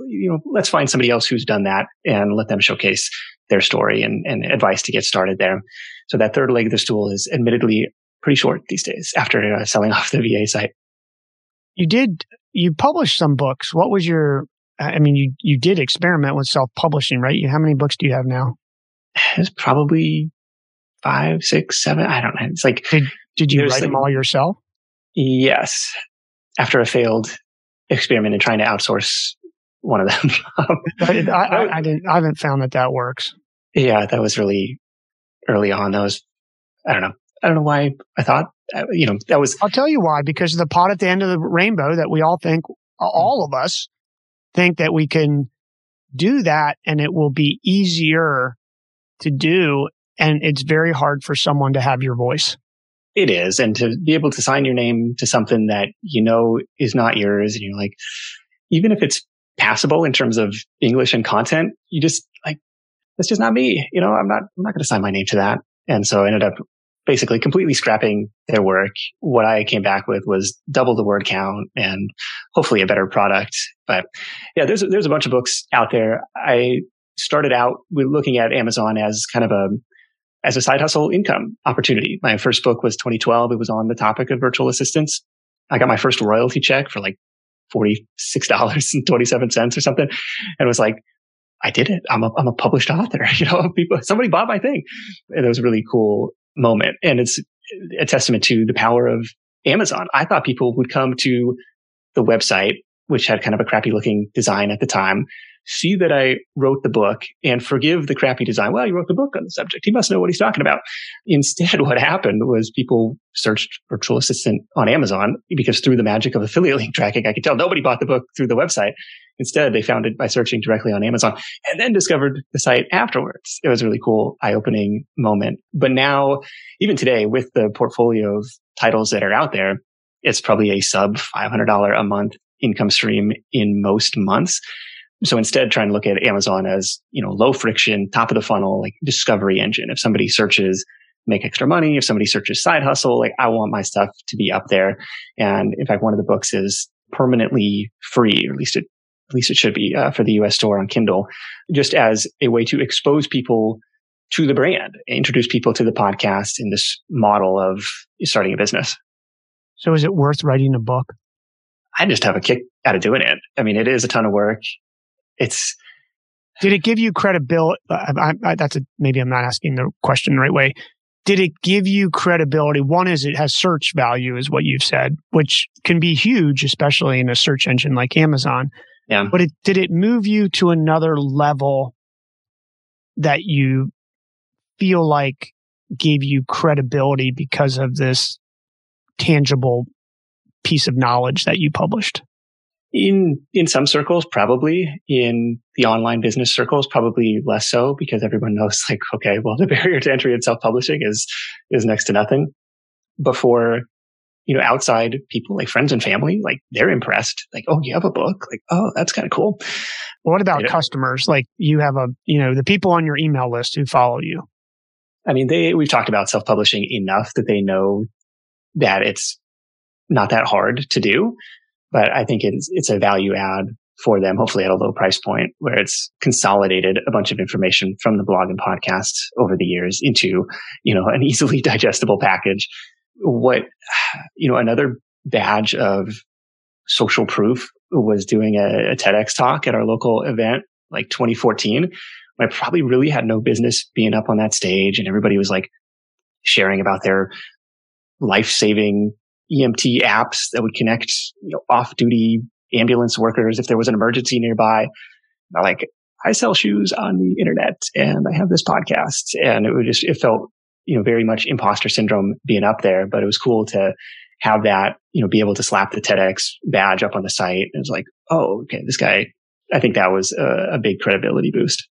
you know, let's find somebody else who's done that and let them showcase their story and, and advice to get started there. So that third leg of the stool is admittedly pretty short these days after uh, selling off the V A site. You did, you published some books. What was your, I mean, you, you did experiment with self-publishing, right? You, how many books do you have now? It's probably five, six, seven. I don't know. It's like, did, did you write them all yourself? Yes. After a failed experiment in trying to outsource one of them. I, I, I didn't, I haven't found that that works. Yeah. That was really early on. That was, I don't know. I don't know why I thought, you know, that was. I'll tell you why, because the pot at the end of the rainbow that we all think, all of us think that we can do that and it will be easier to do. And it's very hard for someone to have your voice. It is. And to be able to sign your name to something that you know is not yours. And you're like, even if it's passable in terms of English and content, you just like, that's just not me. You know, I'm not, I'm not going to sign my name to that. And so I ended up basically completely scrapping their work. What I came back with was double the word count and hopefully a better product. But yeah, there's, there's a bunch of books out there. I started out with looking at Amazon as kind of a, as a side hustle income opportunity. My first book was twenty twelve. It was on the topic of virtual assistants. I got my first royalty check for like forty-six dollars and twenty-seven cents or something. And was like, I did it. I'm a, I'm a published author. You know, people, somebody bought my thing. And it was a really cool moment. And it's a testament to the power of Amazon. I thought people would come to the website, which had kind of a crappy looking design at the time, see that I wrote the book and forgive the crappy design. Well, he wrote the book on the subject. He must know what he's talking about. Instead, what happened was people searched virtual assistant on Amazon because through the magic of affiliate link tracking, I could tell nobody bought the book through the website. Instead, they found it by searching directly on Amazon and then discovered the site afterwards. It was a really cool, eye-opening moment. But now, even today, with the portfolio of titles that are out there, it's probably a sub five hundred dollars a month income stream in most months. So instead, trying to look at Amazon as, you know, low friction, top of the funnel, like discovery engine. If somebody searches, make extra money. If somebody searches side hustle, like I want my stuff to be up there. And in fact, one of the books is permanently free, or at least it, at least it should be uh, for the U S store on Kindle, just as a way to expose people to the brand, introduce people to the podcast in this model of starting a business. So is it worth writing a book? I just have a kick out of doing it. I mean, it is a ton of work. It's. Did it give you credibility? I, I, that's a, maybe I'm not asking the question the right way. Did it give you credibility? One is it has search value, is what you've said, which can be huge, especially in a search engine like Amazon. Yeah. But it, did it move you to another level that you feel like gave you credibility because of this tangible piece of knowledge that you published? In in some circles, probably. In the online business circles, probably less so, because everyone knows, like, okay, well, the barrier to entry in self-publishing is is next to nothing. But for, you know, outside people, like friends and family, like they're impressed. Like, oh, you have a book? Like, oh, that's kind of cool. Well, what about customers? Like you have a, you know, the people on your email list who follow you. I mean, they we've talked about self-publishing enough that they know that it's not that hard to do. But I think it's it's a value add for them, hopefully at a low price point, where it's consolidated a bunch of information from the blog and podcast over the years into, you know, an easily digestible package. What, you know, another badge of social proof was doing a, a TEDx talk at our local event, like twenty fourteen. I probably really had no business being up on that stage, and everybody was like sharing about their life-saving E M T apps that would connect, you know, off-duty ambulance workers if there was an emergency nearby. They're like, I sell shoes on the internet and I have this podcast. And it would just, it felt, you know, very much imposter syndrome being up there, but it was cool to have that, you know, be able to slap the TEDx badge up on the site. And it's like, oh, okay, this guy, I think that was a, a big credibility boost.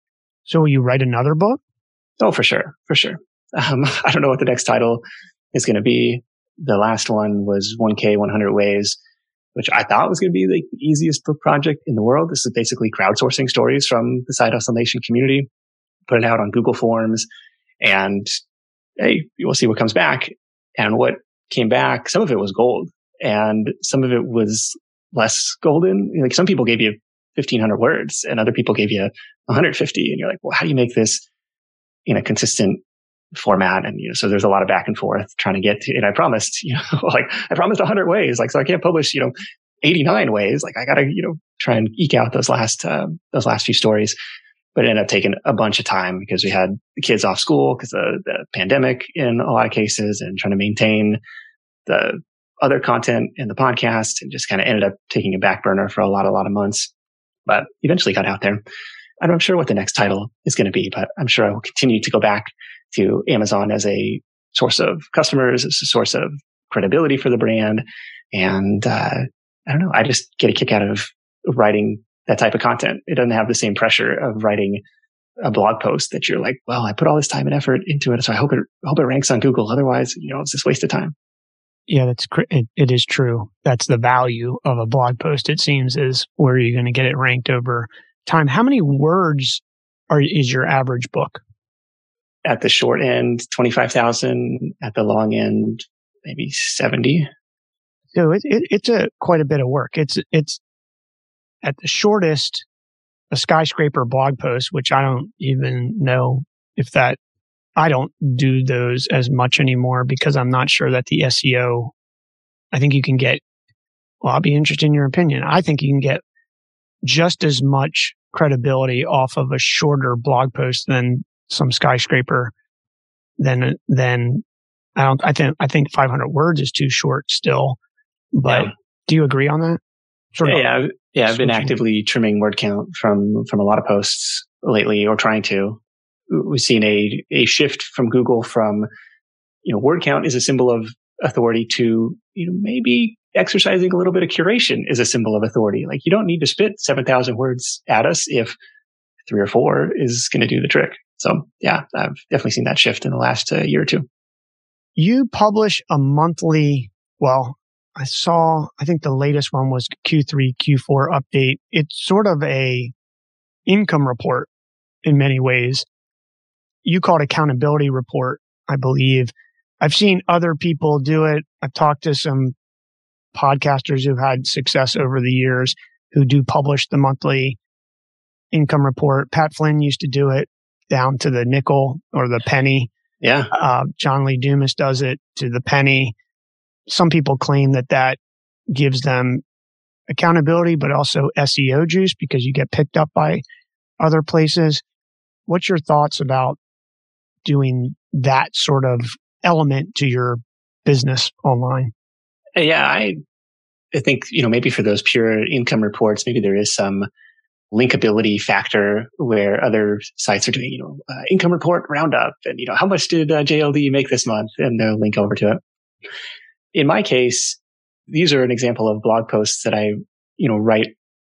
So will you write another book? Oh, for sure. For sure. Um, I don't know what the next title is going to be. The last one was one K one hundred Ways, which I thought was going to be like the easiest book project in the world. This is basically crowdsourcing stories from the Side Hustle Nation community, put it out on Google Forms, and hey, we'll see what comes back. And what came back, some of it was gold and some of it was less golden. Like some people gave you fifteen hundred words and other people gave you one hundred fifty. And you're like, well, how do you make this in a consistent format? And, you know, so there's a lot of back and forth trying to get to, and I promised, you know, like I promised a hundred ways, like, so I can't publish, you know, eighty-nine ways. Like I gotta, you know, try and eke out those last, um, those last few stories, but it ended up taking a bunch of time because we had the kids off school because of the pandemic in a lot of cases, and trying to maintain the other content in the podcast, and just kind of ended up taking a back burner for a lot, a lot of months, but eventually got out there. I'm not sure what the next title is going to be, but I'm sure I will continue to go back to Amazon as a source of customers, as a source of credibility for the brand. And uh, I don't know, I just get a kick out of writing that type of content. It doesn't have the same pressure of writing a blog post that you're like, well, I put all this time and effort into it, so I hope it I hope it ranks on Google. Otherwise, you know, it's just a waste of time. Yeah, that's cr- it, it is true. That's the value of a blog post, it seems, is where you're going to get it ranked over time. How many words are is your average book? At the short end, twenty-five thousand. At the long end, maybe seventy. So it, it, it's a quite a bit of work. It's it's at the shortest, a skyscraper blog post, which I don't even know if that. I don't do those as much anymore because I'm not sure that the S E O. I think you can get. Well, I'll be interested in your opinion. I think you can get just as much credibility off of a shorter blog post than some skyscraper. Then, then I don't. I think I think five hundred words is too short still. But yeah. Do you agree on that? Sort of. Yeah, yeah. yeah I've been actively trimming word count from from a lot of posts lately, or trying to. We've seen a a shift from Google from, you know, word count is a symbol of authority to, you know, maybe exercising a little bit of curation is a symbol of authority. Like, you don't need to spit seven thousand words at us if three or four is going to do the trick. So yeah, I've definitely seen that shift in the last uh, year or two. You publish a monthly, well, I saw, I think the latest one was Q three, Q four update. It's sort of a income report in many ways. You call it accountability report, I believe. I've seen other people do it. I've talked to some podcasters who've had success over the years who do publish the monthly income report. Pat Flynn used to do it down to the nickel or the penny. Yeah. Uh, John Lee Dumas does it to the penny. Some people claim that that gives them accountability, but also S E O juice because you get picked up by other places. What's your thoughts about doing that sort of element to your business online? Yeah, I, I think, you know, maybe for those pure income reports, maybe there is some linkability factor where other sites are doing, you know, uh, income report roundup and, you know, how much did uh, J L D make this month? And they'll link over to it. In my case, these are an example of blog posts that I, you know, write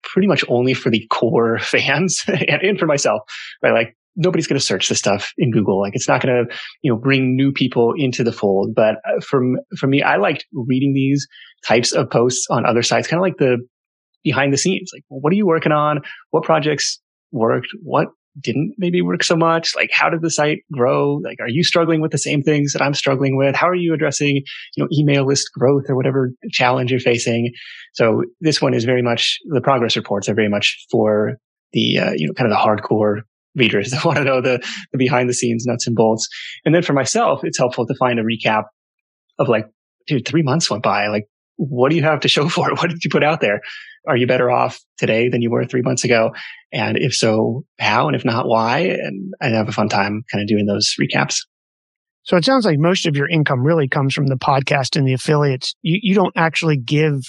pretty much only for the core fans and, and for myself, right? Like, nobody's going to search this stuff in Google. Like, it's not going to, you know, bring new people into the fold. But from, for me, I liked reading these types of posts on other sites, kind of like the behind the scenes. Like, what are you working on? What projects worked? What didn't maybe work so much? Like, how did the site grow? Like, are you struggling with the same things that I'm struggling with? How are you addressing, you know, email list growth or whatever challenge you're facing? So this one is very much, the progress reports are very much for the, uh, you know, kind of the hardcore readers that want to know the, the behind the scenes nuts and bolts. And then for myself, it's helpful to find a recap of like, dude, three months went by. Like, what do you have to show for it? What did you put out there? Are you better off today than you were three months ago? And if so, how? And if not, why? And I have a fun time kind of doing those recaps. So it sounds like most of your income really comes from the podcast and the affiliates. You you don't actually give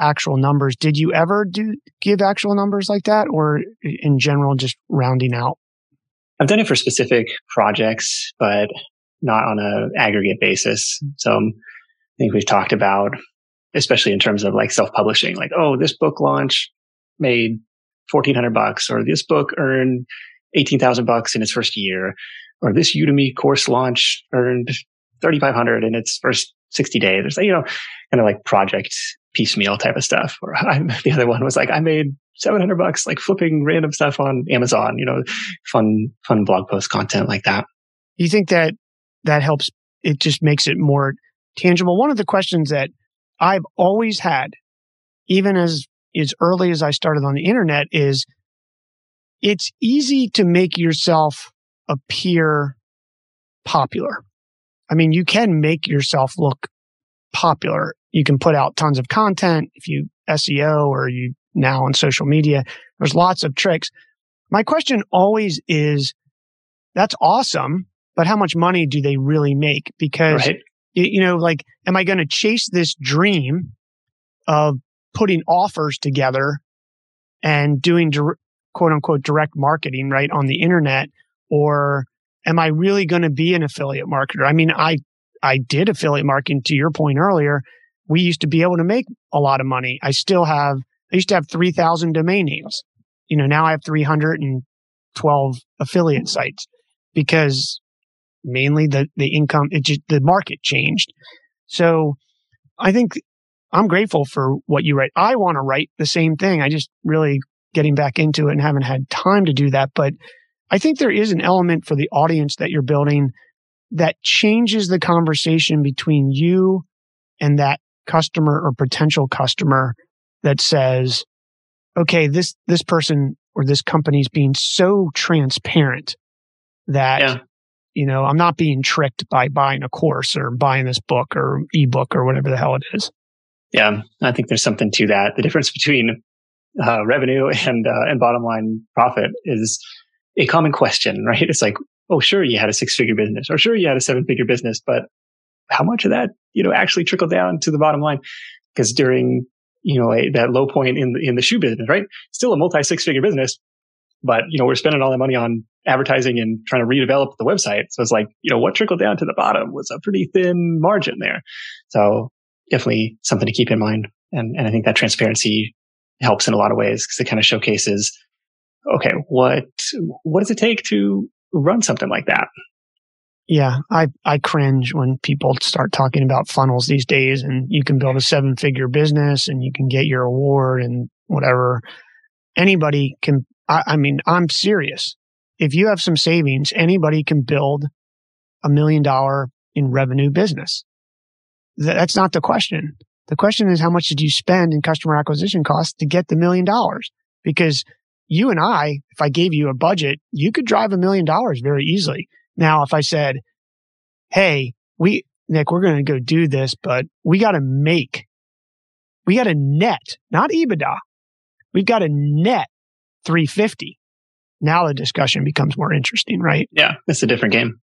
actual numbers. Did you ever do give actual numbers like that, or in general just rounding out? I've done it for specific projects, but not on an aggregate basis. So I think we've talked about, especially in terms of like self-publishing, like, oh, this book launch made fourteen hundred bucks, or this book earned eighteen thousand bucks in its first year, or this Udemy course launch earned thirty-five hundred in its first sixty days. There's, you know, kind of like project piecemeal type of stuff. Or I, the other one was like, I made seven hundred bucks, like flipping random stuff on Amazon, you know, fun, fun blog post content like that. You think that that helps? It just makes it more tangible. One of the questions that I've always had, even as, as early as I started on the internet, is it's easy to make yourself appear popular. I mean, you can make yourself look popular. You can put out tons of content if you S E O, or you now on social media. There's lots of tricks. My question always is, that's awesome, but how much money do they really make? Because, right. you know, like, am I going to chase this dream of putting offers together and doing dir- quote unquote direct marketing, right, on the internet? Or am I really going to be an affiliate marketer? I mean, I, I did affiliate marketing, to your point earlier. We used to be able to make a lot of money. I still have, I used to have three thousand domain names. You know, now I have three hundred twelve affiliate sites because mainly the, the income, it just, the market changed. So I think I'm grateful for what you write. I want to write the same thing. I just really getting back into it and haven't had time to do that. But I think there is an element for the audience that you're building that changes the conversation between you and that customer or potential customer that says, okay, this this person or this company is being so transparent that, yeah. you know, I'm not being tricked by buying a course or buying this book or ebook or whatever the hell it is. Yeah, I think there's something to that. The difference between uh, revenue and uh, and bottom line profit is a common question, right? It's like, oh, sure, you had a six-figure business, or sure, you had a seven-figure business, but how much of that, you know, actually trickled down to the bottom line? Because during, you know, a, that low point in the, in the shoe business, right? Still a multi six-figure business, but, you know, we're spending all that money on advertising and trying to redevelop the website. So it's like, you know, what trickled down to the bottom was a pretty thin margin there. So definitely something to keep in mind. And, and I think that transparency helps in a lot of ways because it kind of showcases, okay, what, what does it take to run something like that? Yeah, I, I cringe when people start talking about funnels these days and you can build a seven-figure business and you can get your award and whatever. Anybody can, I, I mean, I'm serious. If you have some savings, anybody can build a million dollar in revenue business. Th- that's not the question. The question is how much did you spend in customer acquisition costs to get the million dollars? Because you and I, if I gave you a budget, you could drive a million dollars very easily. Now, if I said, hey, we, Nick, we're going to go do this, but we got to make, we got to net, not EBITDA. We've got to net three fifty. Now the discussion becomes more interesting, right? Yeah, it's a different game.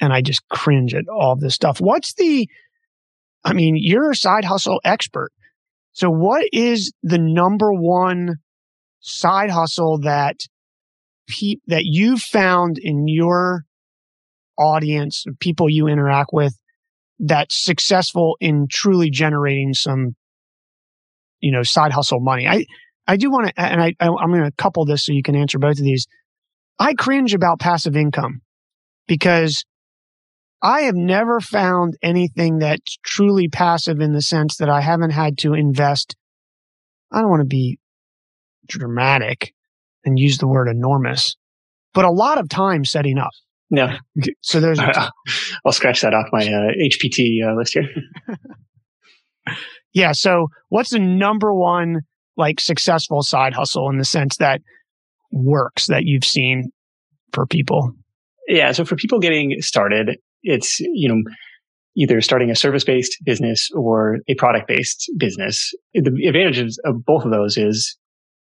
And I just cringe at all this stuff. What's the, I mean, you're a side hustle expert. So what is the number one side hustle that pe- that you found in your audience, people you interact with, that's successful in truly generating some, you know, side hustle money? I, I do want to, and I, I I'm going to couple this so you can answer both of these. I cringe about passive income because I have never found anything that's truly passive in the sense that I haven't had to invest. I don't want to be dramatic and use the word enormous, but a lot of time setting up. No. So there's. Uh, I'll scratch that off my uh, H P T uh, list here. Yeah. So what's the number one like successful side hustle in the sense that works that you've seen for people? Yeah. So for people getting started, it's, you know, either starting a service-based business or a product-based business. The advantages of both of those is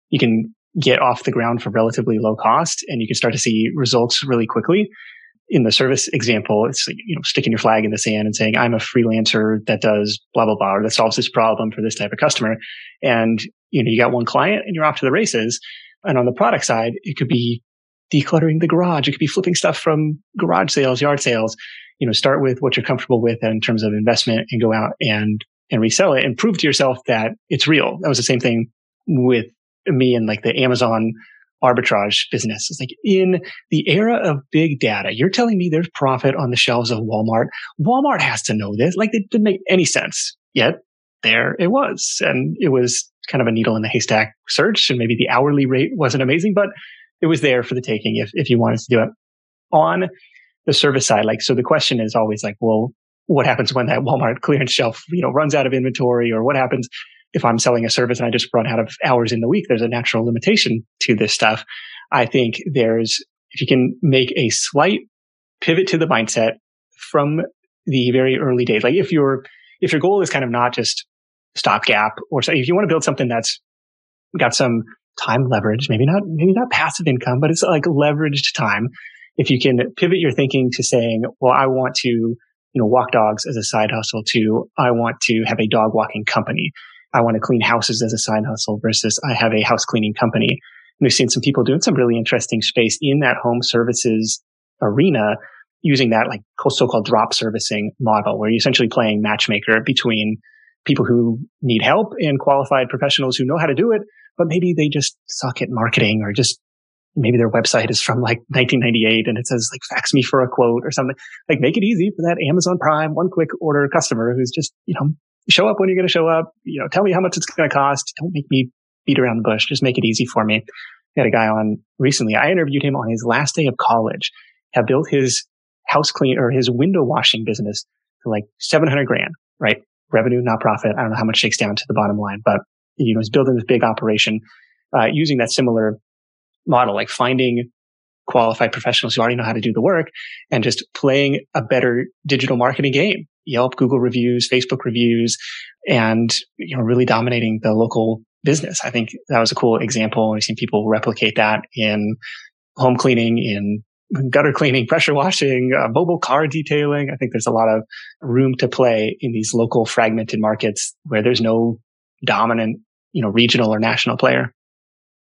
you can get off the ground for relatively low cost and you can start to see results really quickly. In the service example, it's like, you know, sticking your flag in the sand and saying, I'm a freelancer that does blah, blah, blah, or that solves this problem for this type of customer. And, you know, you got one client and you're off to the races. And on the product side, it could be decluttering the garage. It could be flipping stuff from garage sales, yard sales. You know, start with what you're comfortable with in terms of investment and go out and, and resell it and prove to yourself that it's real. That was the same thing with me and like the Amazon arbitrage business. It's like, in the era of big data, you're telling me there's profit on the shelves of Walmart. Walmart has to know this. Like, it didn't make any sense. Yet there it was. And it was kind of a needle in the haystack search. And maybe the hourly rate wasn't amazing, but it was there for the taking if, if you wanted to do it. On the service side, like, so the question is always like, well, what happens when that Walmart clearance shelf, you know, runs out of inventory, or what happens if I'm selling a service and I just run out of hours in the week? There's a natural limitation to this stuff. I think there's, if you can make a slight pivot to the mindset from the very early days, like if your, if your goal is kind of not just stopgap, or so if you want to build something that's got some time leverage, maybe not, maybe not passive income, but it's like leveraged time. If you can pivot your thinking to saying, well, I want to, you know, walk dogs as a side hustle, to I want to have a dog walking company. I want to clean houses as a side hustle versus I have a house cleaning company. And we've seen some people doing some really interesting space in that home services arena using that like so-called drop servicing model, where you're essentially playing matchmaker between people who need help and qualified professionals who know how to do it, but maybe they just suck at marketing, or just maybe their website is from like nineteen ninety-eight and it says like, fax me for a quote or something. Like, make it easy for that Amazon Prime one click order customer who's just, you know, show up when you're going to show up. You know, tell me how much it's going to cost. Don't make me beat around the bush. Just make it easy for me. I had a guy on recently. I interviewed him on his last day of college. Had built his house clean or his window washing business to like seven hundred grand, right? Revenue, not profit. I don't know how much shakes down to the bottom line, but you know, he's building this big operation, uh, using that similar model, like finding qualified professionals who already know how to do the work and just playing a better digital marketing game. Yelp, Google reviews, Facebook reviews, and, you know, really dominating the local business. I think that was a cool example. We've seen people replicate that in home cleaning, in gutter cleaning, pressure washing, uh, mobile car detailing. I think there's a lot of room to play in these local fragmented markets where there's no dominant, you know, regional or national player.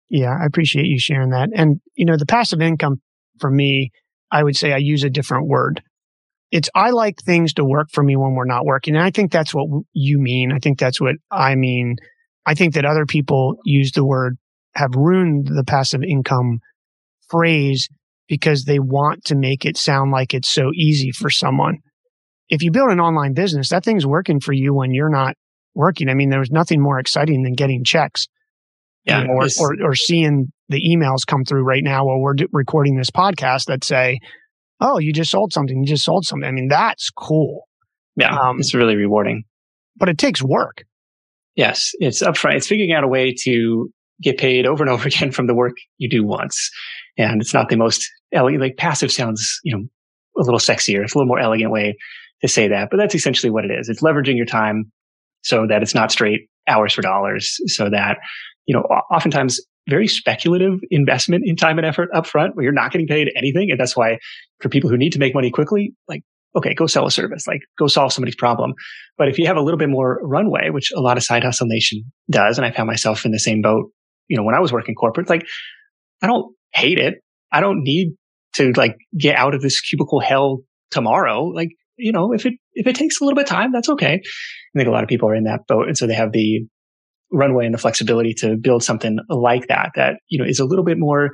Yeah, I appreciate you sharing that. And, you know, the passive income for me, I would say I use a different word. It's, I like things to work for me when we're not working. And I think that's what you mean. I think that's what I mean. I think that other people use the word, have ruined the passive income phrase because they want to make it sound like it's so easy for someone. If you build an online business, that thing's working for you when you're not working. I mean, there was nothing more exciting than getting checks. Yeah, you know, or, or or seeing the emails come through right now while we're d- recording this podcast that say, oh, you just sold something, you just sold something. I mean, that's cool. Yeah, um, it's really rewarding. But it takes work. Yes, it's upfront. It's figuring out a way to get paid over and over again from the work you do once. And it's not the most, ele- like passive sounds, you know, a little sexier. It's a little more elegant way to say that. But that's essentially what it is. It's leveraging your time so that it's not straight hours for dollars, so that, you know, oftentimes very speculative investment in time and effort upfront where you're not getting paid anything. And that's why for people who need to make money quickly, like, okay, go sell a service, like go solve somebody's problem. But if you have a little bit more runway, which a lot of Side Hustle Nation does, and I found myself in the same boat, you know, when I was working corporate, like I don't hate it. I don't need to like get out of this cubicle hell tomorrow. Like, you know, if it, if it takes a little bit of time, that's okay. I think a lot of people are in that boat. And so they have the runway and the flexibility to build something like that, that, you know, is a little bit more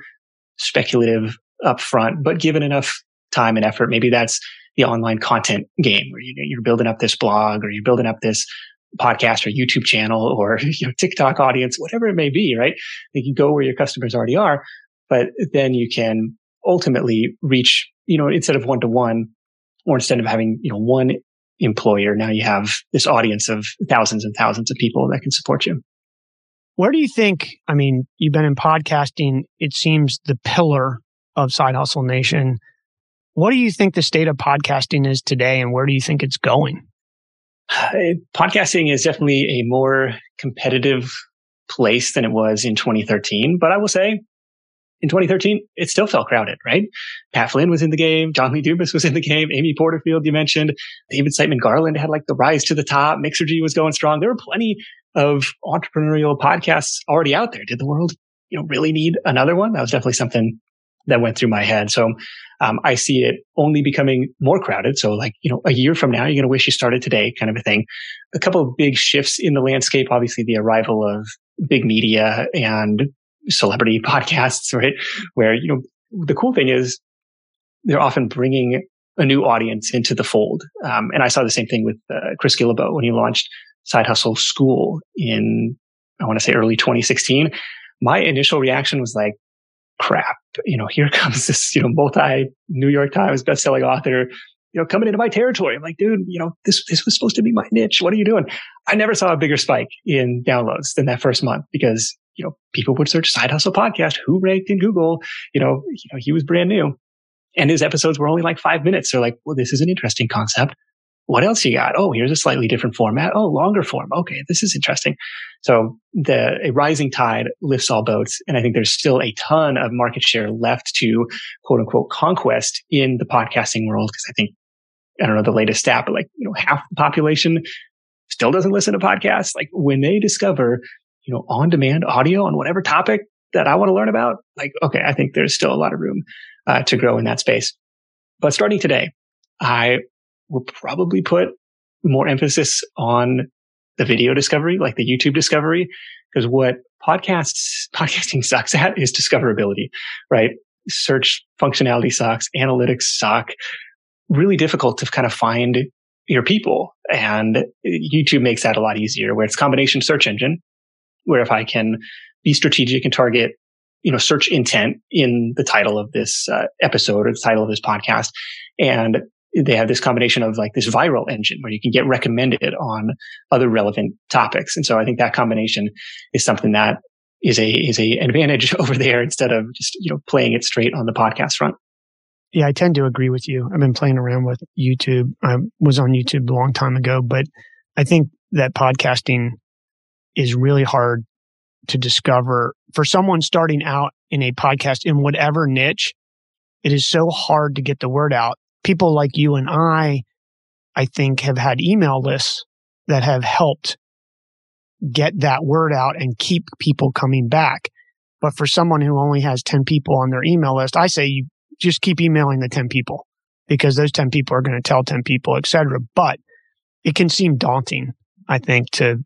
speculative upfront, but given enough time and effort, maybe that's the online content game where you, you're building up this blog or you're building up this podcast or YouTube channel or, you know, TikTok audience, whatever it may be, right? Like you go where your customers already are, but then you can ultimately reach, you know, instead of one-to-one or instead of having, you know, one employer, now you have this audience of thousands and thousands of people that can support you. Where do you think, I mean, you've been in podcasting, it seems the pillar of Side Hustle Nation. What do you think the state of podcasting is today and where do you think it's going? Podcasting is definitely a more competitive place than it was in twenty thirteen, but I will say in twenty thirteen, it still felt crowded, right? Pat Flynn was in the game. John Lee Dumas was in the game. Amy Porterfield, you mentioned. David Siteman Garland had like the rise to the top. Mixergy was going strong. There were plenty of entrepreneurial podcasts already out there. Did the world, you know, really need another one? That was definitely something that went through my head. So um, I see it only becoming more crowded. So like, you know, a year from now, you're going to wish you started today kind of a thing. A couple of big shifts in the landscape. Obviously, the arrival of big media and celebrity podcasts, right? Where, you know, the cool thing is they're often bringing a new audience into the fold. Um, and I saw the same thing with uh, Chris Gillibo when he launched Side Hustle School in, I want to say early twenty sixteen. My initial reaction was like, crap, you know, here comes this, you know, multi New York Times bestselling author, you know, coming into my territory. I'm like, dude, you know, this, this was supposed to be my niche. What are you doing? I never saw a bigger spike in downloads than that first month because, you know, people would search Side Hustle Podcast, who ranked in Google, you know, you know, he was brand new and his episodes were only like five minutes. They're like, well, this is an interesting concept. What else you got? Oh, here's a slightly different format. Oh, longer form. Okay. This is interesting. So the a rising tide lifts all boats. And I think there's still a ton of market share left to quote unquote conquest in the podcasting world. Cause I think, I don't know the latest stat, but like, you know, half the population still doesn't listen to podcasts. Like when they discover, you know, on-demand audio on whatever topic that I want to learn about, like, okay, I think there's still a lot of room uh, to grow in that space. But starting today, I will probably put more emphasis on the video discovery, like the YouTube discovery, because what podcasts, podcasting sucks at is discoverability, right? Search functionality sucks, analytics suck, really difficult to kind of find your people. And YouTube makes that a lot easier where it's combination search engine, where if I can be strategic and target you know, search intent in the title of this uh, episode or the title of this podcast. And they have this combination of like this viral engine where you can get recommended on other relevant topics. And so I think that combination is something that is a, is a advantage over there instead of just, you know, playing it straight on the podcast front. Yeah, I tend to agree with you. I've been playing around with YouTube. I was on YouTube a long time ago, but I think that podcasting is really hard to discover for someone starting out in a podcast in whatever niche. It is so hard to get the word out. People like you and I, I think, have had email lists that have helped get that word out and keep people coming back. But for someone who only has ten people on their email list, I say you just keep emailing the ten people, because those ten people are going to tell ten people, et cetera. But it can seem daunting, I think, to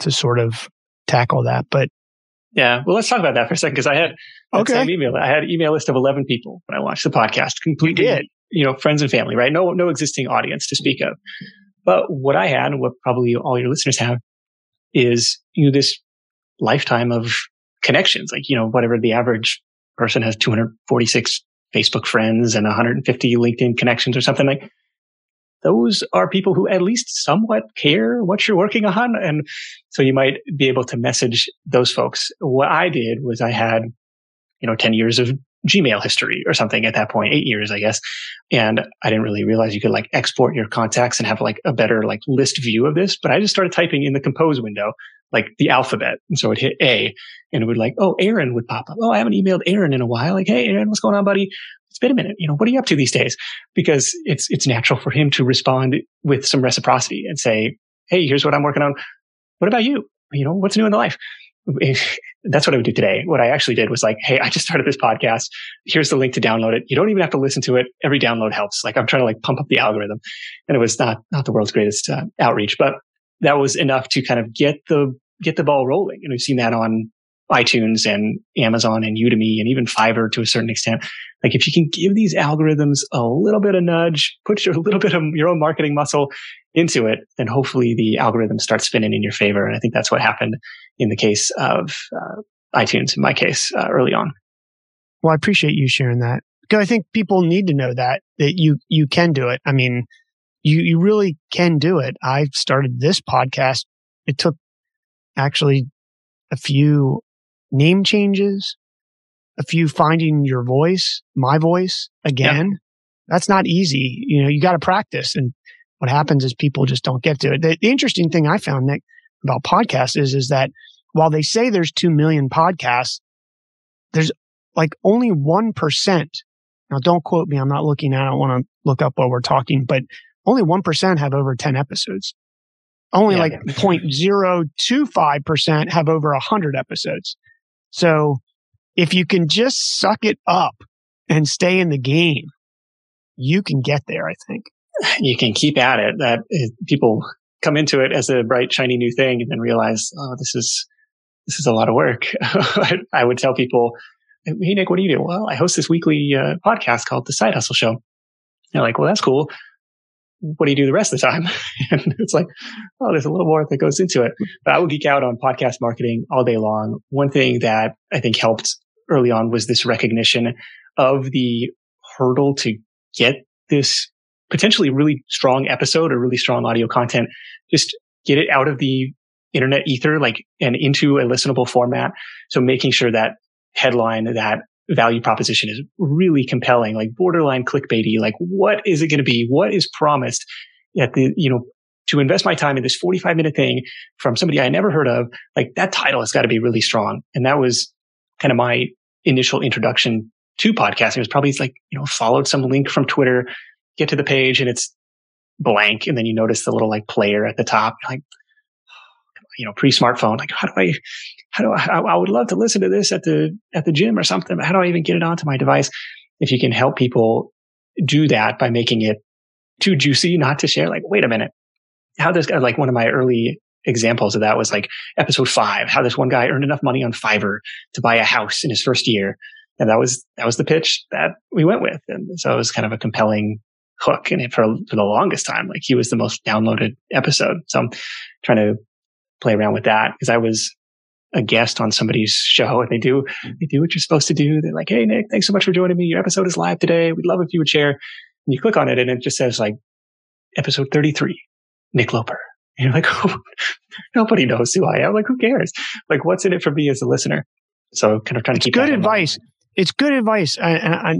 to sort of tackle that. But yeah, well, let's talk about that for a second, because I had okay. same email. I had an email list of eleven people when I launched the podcast, completely, you, did. you know, friends and family, right? No, no existing audience to speak of. But what I had, and what probably all your listeners have, is, you know, this lifetime of connections. Like, you know, whatever, the average person has two hundred forty-six Facebook friends and one hundred fifty LinkedIn connections or something. Like, those are people who at least somewhat care what you're working on. And so you might be able to message those folks. What I did was I had, you know, ten years of Gmail history or something at that point, eight years, I guess. And I didn't really realize you could like export your contacts and have like a better like list view of this. But I just started typing in the compose window, like the alphabet. And so it hit A and it would like, oh, Aaron would pop up. Oh, I haven't emailed Aaron in a while. Like, hey, Aaron, what's going on, buddy? It's been a minute. You know, what are you up to these days? Because it's, it's natural for him to respond with some reciprocity and say, hey, here's what I'm working on. What about you? You know, what's new in the life? That's what I would do today. What I actually did was like, hey, I just started this podcast. Here's the link to download it. You don't even have to listen to it. Every download helps. Like, I'm trying to like pump up the algorithm. And it was not, not the world's greatest uh, outreach, but that was enough to kind of get the, get the ball rolling. And we've seen that on iTunes and Amazon and Udemy and even Fiverr to a certain extent. Like, if you can give these algorithms a little bit of nudge, put your, a little bit of your own marketing muscle into it, then hopefully the algorithm starts spinning in your favor. And I think that's what happened in the case of uh, iTunes, in my case, uh, early on. Well, I appreciate you sharing that, because I think people need to know that, that you, you can do it. I mean, you, you really can do it. I started this podcast. It took actually a few name changes, a few finding your voice, my voice again. Yeah. That's not easy. You know, you got to practice. And what happens is people just don't get to it. The, the interesting thing I found, Nick, about podcasts is, is that while they say there's two million podcasts, there's like only one percent. Now, don't quote me. I'm not looking. I don't want to look up while we're talking, but only one percent have over ten episodes. Only yeah, like yeah. zero point zero two five percent have over one hundred episodes. So if you can just suck it up and stay in the game, you can get there, I think. You can keep at it. That is, people come into it as a bright, shiny new thing and then realize, oh, this is, this is a lot of work. I, I would tell people, hey, Nick, what do you do? Well, I host this weekly uh, podcast called The Side Hustle Show. And they're like, well, that's cool. What do you do the rest of the time? And it's like, oh, there's a little more that goes into it. But I would geek out on podcast marketing all day long. One thing that I think helped early on was this recognition of the hurdle to get this potentially really strong episode or really strong audio content, just get it out of the internet ether, like, and into a listenable format. So making sure that headline, that value proposition is really compelling, like borderline clickbaity. Like, what is it going to be? What is promised at the, you know, to invest my time in this forty-five minute thing from somebody I never heard of? Like, that title has got to be really strong. And that was kind of my initial introduction to podcasting. It was probably like, you know, followed some link from Twitter, get to the page and it's blank. And then you notice the little like player at the top, like, you know, pre-smartphone, like, how do I, how do I, I would love to listen to this at the, at the gym or something, but how do I even get it onto my device? If you can help people do that by making it too juicy not to share, like, wait a minute, how this guy, like, one of my early examples of that was like episode five, how this one guy earned enough money on Fiverr to buy a house in his first year. And that was, that was the pitch that we went with. And so it was kind of a compelling hook. And for, for the longest time, like, he was the most downloaded episode. So I'm trying to play around with that, because I was a guest on somebody's show and they do, they do what you're supposed to do. They're like, "Hey, Nick, thanks so much for joining me. Your episode is live today. We'd love if you would share." And you click on it and it just says like episode thirty-three, Nick Loper. And you're like, oh, nobody knows who I am. Like, who cares? Like, what's in it for me as a listener? So kind of trying to keep good advice. It's good advice. And I, I,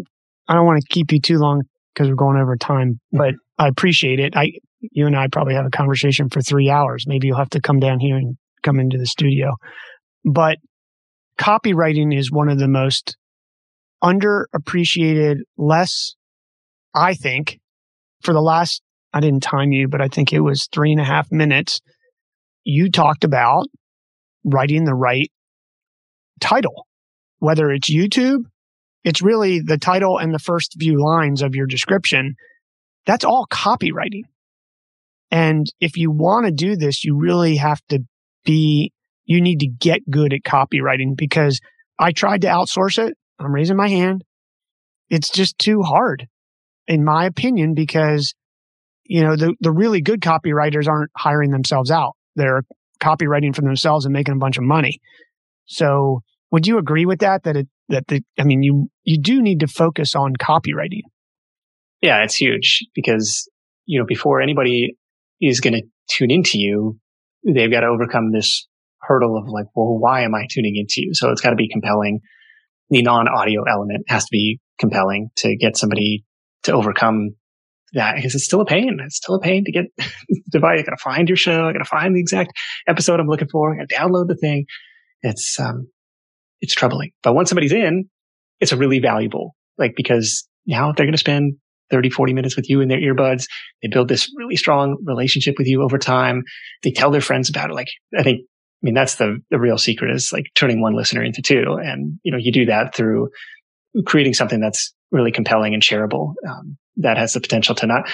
I don't want to keep you too long because we're going over time, but I appreciate it. I, you and I probably have a conversation for three hours. Maybe you'll have to come down here and come into the studio. But copywriting is one of the most underappreciated, less, I think, for the last, I didn't time you, but I think it was three and a half minutes. You talked about writing the right title, whether it's YouTube, it's really the title and the first few lines of your description. That's all copywriting. And if you want to do this, you really have to be, you need to get good at copywriting, because I tried to outsource it. I'm raising my hand. It's just too hard, in my opinion, because, you know, the, the really good copywriters aren't hiring themselves out. They're copywriting for themselves and making a bunch of money. So would you agree with that? That it, that the, I mean, you, you do need to focus on copywriting. Yeah, it's huge because, you know, before anybody is going to tune into you, they've got to overcome this hurdle of like, well, why am I tuning into you? So it's got to be compelling. The non-audio element has to be compelling to get somebody to overcome that, because it's still a pain. It's still a pain to get the device. I got to find your show. I got to find the exact episode I'm looking for. I got to download the thing. It's, um, it's troubling. But once somebody's in, it's a really valuable, like, because now they're going to spend thirty, forty minutes with you in their earbuds. They build this really strong relationship with you over time. They tell their friends about it. Like, I think, I mean, that's the, the real secret is like turning one listener into two. And, you know, you do that through creating something that's really compelling and shareable. Um, that has the potential to not,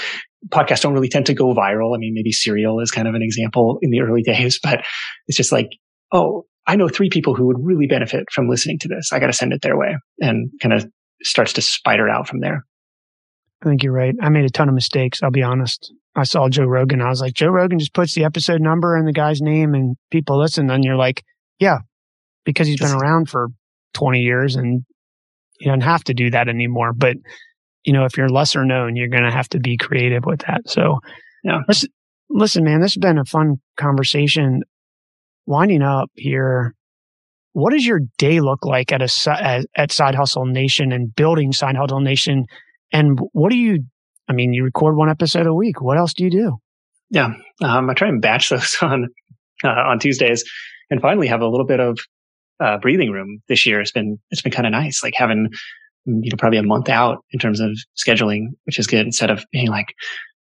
podcasts don't really tend to go viral. I mean, maybe Serial is kind of an example in the early days, but it's just like, oh, I know three people who would really benefit from listening to this. I got to send it their way, and kind of starts to spider out from there. I think you're right. I made a ton of mistakes. I'll be honest. I saw Joe Rogan. I was like, Joe Rogan just puts the episode number and the guy's name and people listen. And you're like, yeah, because he's been around for twenty years and you don't have to do that anymore. But, you know, if you're lesser known, you're going to have to be creative with that. So yeah, listen, listen, man, this has been a fun conversation. Winding up here, what does your day look like at a at Side Hustle Nation and building Side Hustle Nation? And what do you, I mean, you record one episode a week. What else do you do? Yeah, um, I try and batch those on uh, on Tuesdays, and finally have a little bit of uh, breathing room this year. It's been it's been kind of nice, like having, you know, probably a month out in terms of scheduling, which is good. Instead of being like,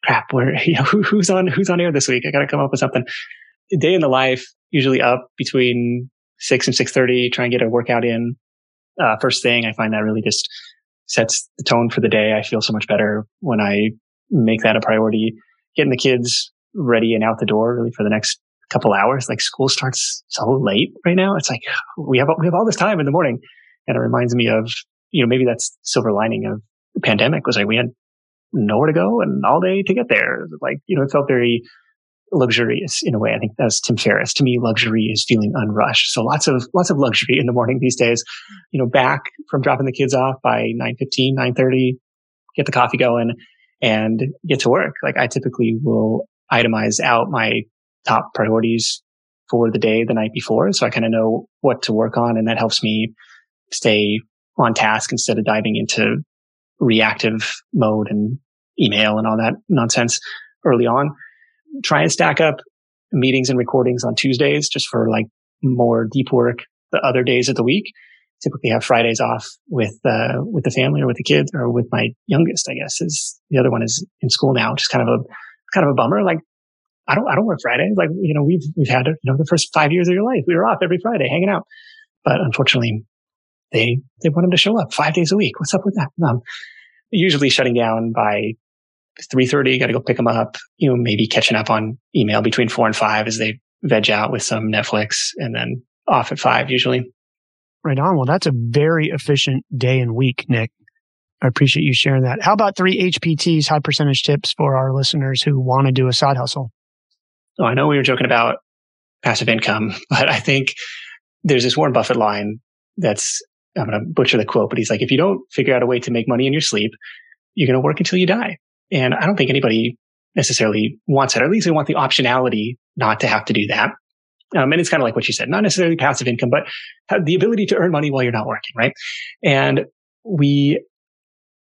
crap, where, you know, who, who's on who's on air this week? I got to come up with something. A day in the life. Usually up between six and six thirty, try and get a workout in uh, first thing. I find that really just sets the tone for the day. I feel so much better when I make that a priority. Getting the kids ready and out the door really for the next couple hours. Like school starts so late right now. It's like we have we have all this time in the morning, and it reminds me of, you know, maybe that's silver lining of the pandemic was like we had nowhere to go and all day to get there. Like, you know, it felt very luxurious in a way. I think that's Tim Ferriss. To me, luxury is feeling unrushed. So lots of, lots of luxury in the morning these days, you know, back from dropping the kids off by nine fifteen, nine thirty, get the coffee going and get to work. Like I typically will itemize out my top priorities for the day the night before. So I kind of know what to work on, and that helps me stay on task instead of diving into reactive mode and email and all that nonsense early on. Try and stack up meetings and recordings on Tuesdays just for like more deep work the other days of the week. Typically have Fridays off with, uh, with the family or with the kids or with my youngest, I guess, is the other one is in school now, which is kind of a, kind of a bummer. Like I don't, I don't work Friday. Like, you know, we've, we've had, you know, the first five years of your life, we were off every Friday hanging out, but unfortunately they, they want them to show up five days a week. What's up with that? Um, usually shutting down by three thirty, got to go pick them up, you know, maybe catching up on email between four and five as they veg out with some Netflix, and then off at five usually. Right on. Well, that's a very efficient day and week, Nick. I appreciate you sharing that. How about three H P Ts, high percentage tips for our listeners who want to do a side hustle? Oh, I know we were joking about passive income, but I think there's this Warren Buffett line that's, I'm going to butcher the quote, but he's like, if you don't figure out a way to make money in your sleep, you're going to work until you die. And I don't think anybody necessarily wants it, or at least they want the optionality not to have to do that. Um, and it's kind of like what you said, not necessarily passive income, but the ability to earn money while you're not working, right? And we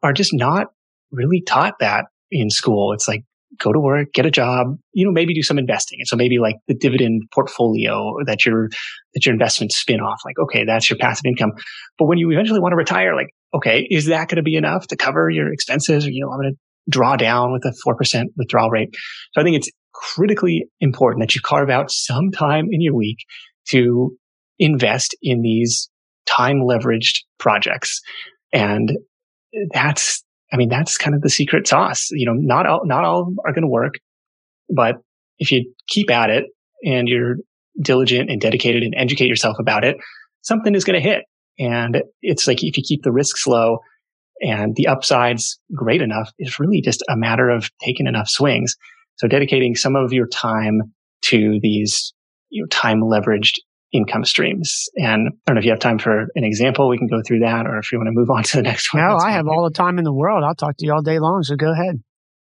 are just not really taught that in school. It's like, go to work, get a job, you know, maybe do some investing. And so maybe like the dividend portfolio that your, that your investments spin off, like, okay, that's your passive income. But when you eventually want to retire, like, okay, is that going to be enough to cover your expenses? Or, you know, I'm going to draw down with a four percent withdrawal rate. So I think it's critically important that you carve out some time in your week to invest in these time leveraged projects. And that's, I mean, that's kind of the secret sauce. You know, not all, not all are going to work, but if you keep at it and you're diligent and dedicated and educate yourself about it, something is going to hit. And it's like, if you keep the risks low and the upside's great enough, it's really just a matter of taking enough swings. So dedicating some of your time to these, you know, time leveraged income streams. And I don't know if you have time for an example, we can go through that, or if you want to move on to the next one. No, I have all the time in the world. I'll talk to you all day long. So go ahead.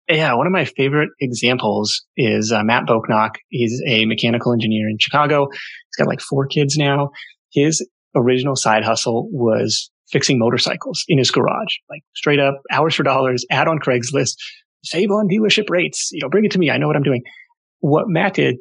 Yeah. One of my favorite examples is uh, Matt Bochnock. He's a mechanical engineer in Chicago. He's got like four kids now. His original side hustle was fixing motorcycles in his garage, like straight up hours for dollars, ad on Craigslist, save on dealership rates, you know, bring it to me. I know what I'm doing. What Matt did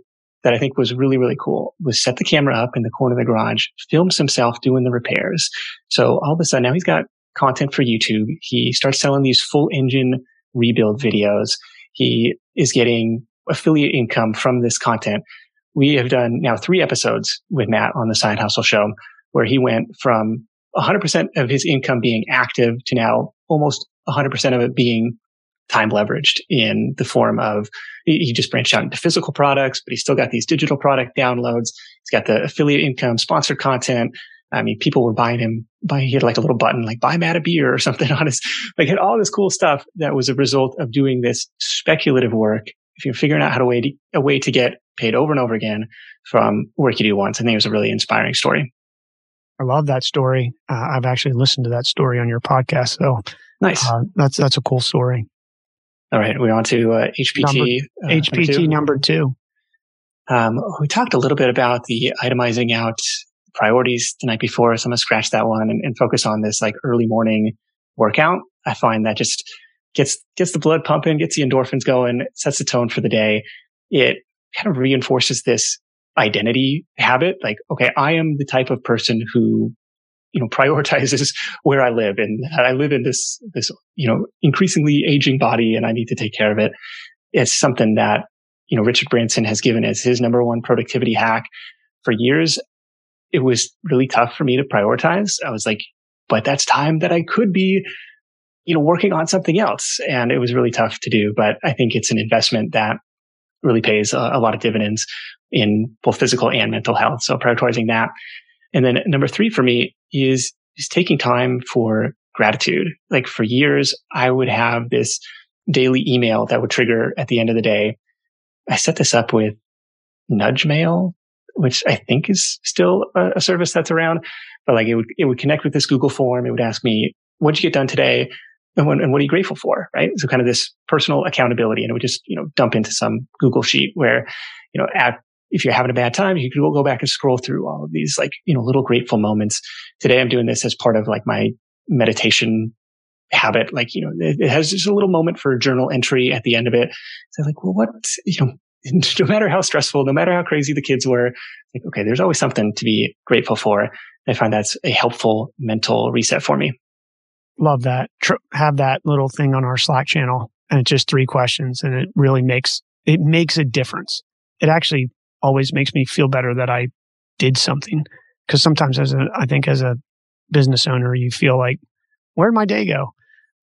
that I think was really, really cool was set the camera up in the corner of the garage, films himself doing the repairs. So all of a sudden now he's got content for YouTube. He starts selling these full engine rebuild videos. He is getting affiliate income from this content. We have done now three episodes with Matt on the Side Hustle Show where he went from one hundred percent of his income being active to now almost one hundred percent of it being time leveraged in the form of, he just branched out into physical products, but he's still got these digital product downloads. He's got the affiliate income, sponsored content. I mean, people were buying him, buying, he had like a little button, like buy Matt a beer or something on his, like had all this cool stuff that was a result of doing this speculative work. If you're figuring out how to way to, a way to get paid over and over again from work you do once, I think it was a really inspiring story. I love that story. Uh, I've actually listened to that story on your podcast. So nice. Uh, that's, that's a cool story. All right, we're on to uh, H P T. Number, uh, H P T number two. Um, we talked a little bit about the itemizing out priorities the night before, so I'm going to scratch that one and, and focus on this like early morning workout. I find that just gets gets the blood pumping, gets the endorphins going, sets the tone for the day. It kind of reinforces this identity habit, like, okay, I am the type of person who, you know, prioritizes where I live, and I live in this, this, you know, increasingly aging body and I need to take care of it. It's something that, you know, Richard Branson has given as his number one productivity hack. For years, it was really tough for me to prioritize. I was like, but that's time that I could be, you know, working on something else. And it was really tough to do, but I think it's an investment that really pays a, a lot of dividends in both physical and mental health. So prioritizing that. And then number three for me is is taking time for gratitude. Like for years, I would have this daily email that would trigger at the end of the day. I set this up with Nudge Mail, which I think is still a, a service that's around. But like it would it would connect with this Google form. It would ask me, what'd you get done today? And, when, and what are you grateful for? Right. So kind of this personal accountability. And it would just, you know, dump into some Google sheet where, you know, at if you're having a bad time, you can go back and scroll through all of these, like, you know, little grateful moments. Today, I'm doing this as part of like my meditation habit. Like, you know, it has just a little moment for journal entry at the end of it. So like, well, what, you know, no matter how stressful, no matter how crazy the kids were, like, okay, there's always something to be grateful for. I find that's a helpful mental reset for me. Love that. Tr- have that little thing on our Slack channel, and it's just three questions, and it really makes, it makes a difference. It actually always makes me feel better that I did something. Because sometimes as a, I think as a business owner, you feel like, where'd my day go?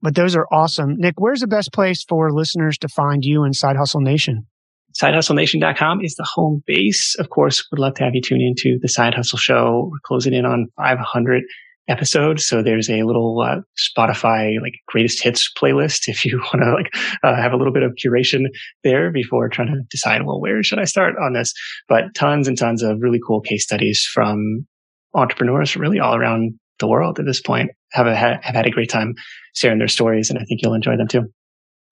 But those are awesome. Nick, where's the best place for listeners to find you and Side Hustle Nation? side hustle nation dot com is the home base. Of course, would love to have you tune into the Side Hustle Show. We're closing in on five hundred episodes. So there's a little uh, Spotify like greatest hits playlist if you want to like uh, have a little bit of curation there before trying to decide, well, where should I start on this? But tons and tons of really cool case studies from entrepreneurs really all around the world at this point have, a, have had a great time sharing their stories, and I think you'll enjoy them too.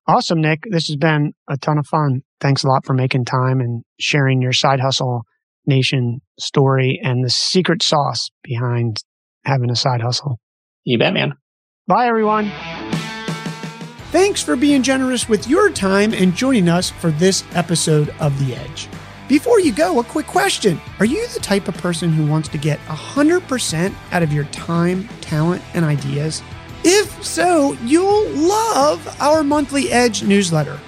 Awesome, Nick. This has been a ton of fun. Thanks a lot for making time and sharing your Side Hustle Nation story and the secret sauce behind having a side hustle. You bet, man. Bye, everyone. Thanks for being generous with your time and joining us for this episode of The Edge. Before you go, a quick question. Are you the type of person who wants to get one hundred percent out of your time, talent, and ideas? If so, you'll love our monthly Edge newsletter.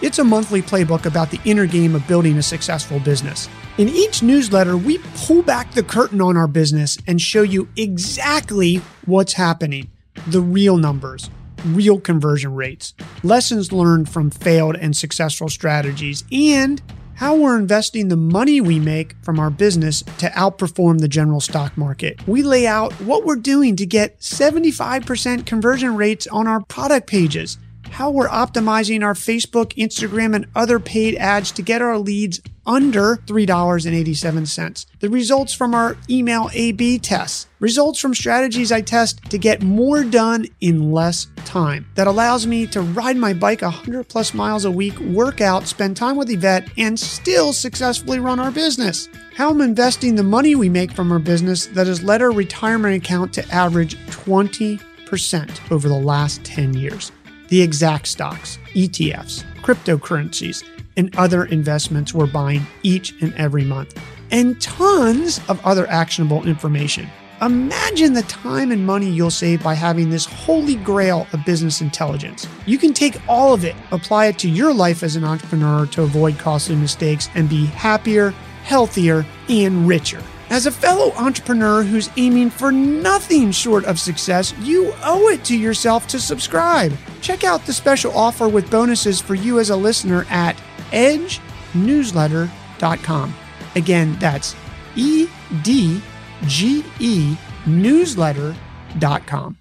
It's a monthly playbook about the inner game of building a successful business. In each newsletter, we pull back the curtain on our business and show you exactly what's happening, the real numbers, real conversion rates, lessons learned from failed and successful strategies, and how we're investing the money we make from our business to outperform the general stock market. We lay out what we're doing to get seventy-five percent conversion rates on our product pages, how we're optimizing our Facebook, Instagram, and other paid ads to get our leads under three dollars and eighty-seven cents, the results from our email A B tests, results from strategies I test to get more done in less time that allows me to ride my bike one hundred plus miles a week, work out, spend time with Yvette, and still successfully run our business. How I'm investing the money we make from our business that has led our retirement account to average twenty percent over the last ten years. The exact stocks, E T Fs, cryptocurrencies, and other investments we're buying each and every month, and tons of other actionable information. Imagine the time and money you'll save by having this holy grail of business intelligence. You can take all of it, apply it to your life as an entrepreneur to avoid costly mistakes and be happier, healthier, and richer. As a fellow entrepreneur who's aiming for nothing short of success, you owe it to yourself to subscribe. Check out the special offer with bonuses for you as a listener at edge newsletter dot com. Again, that's E D G E newsletter dot com.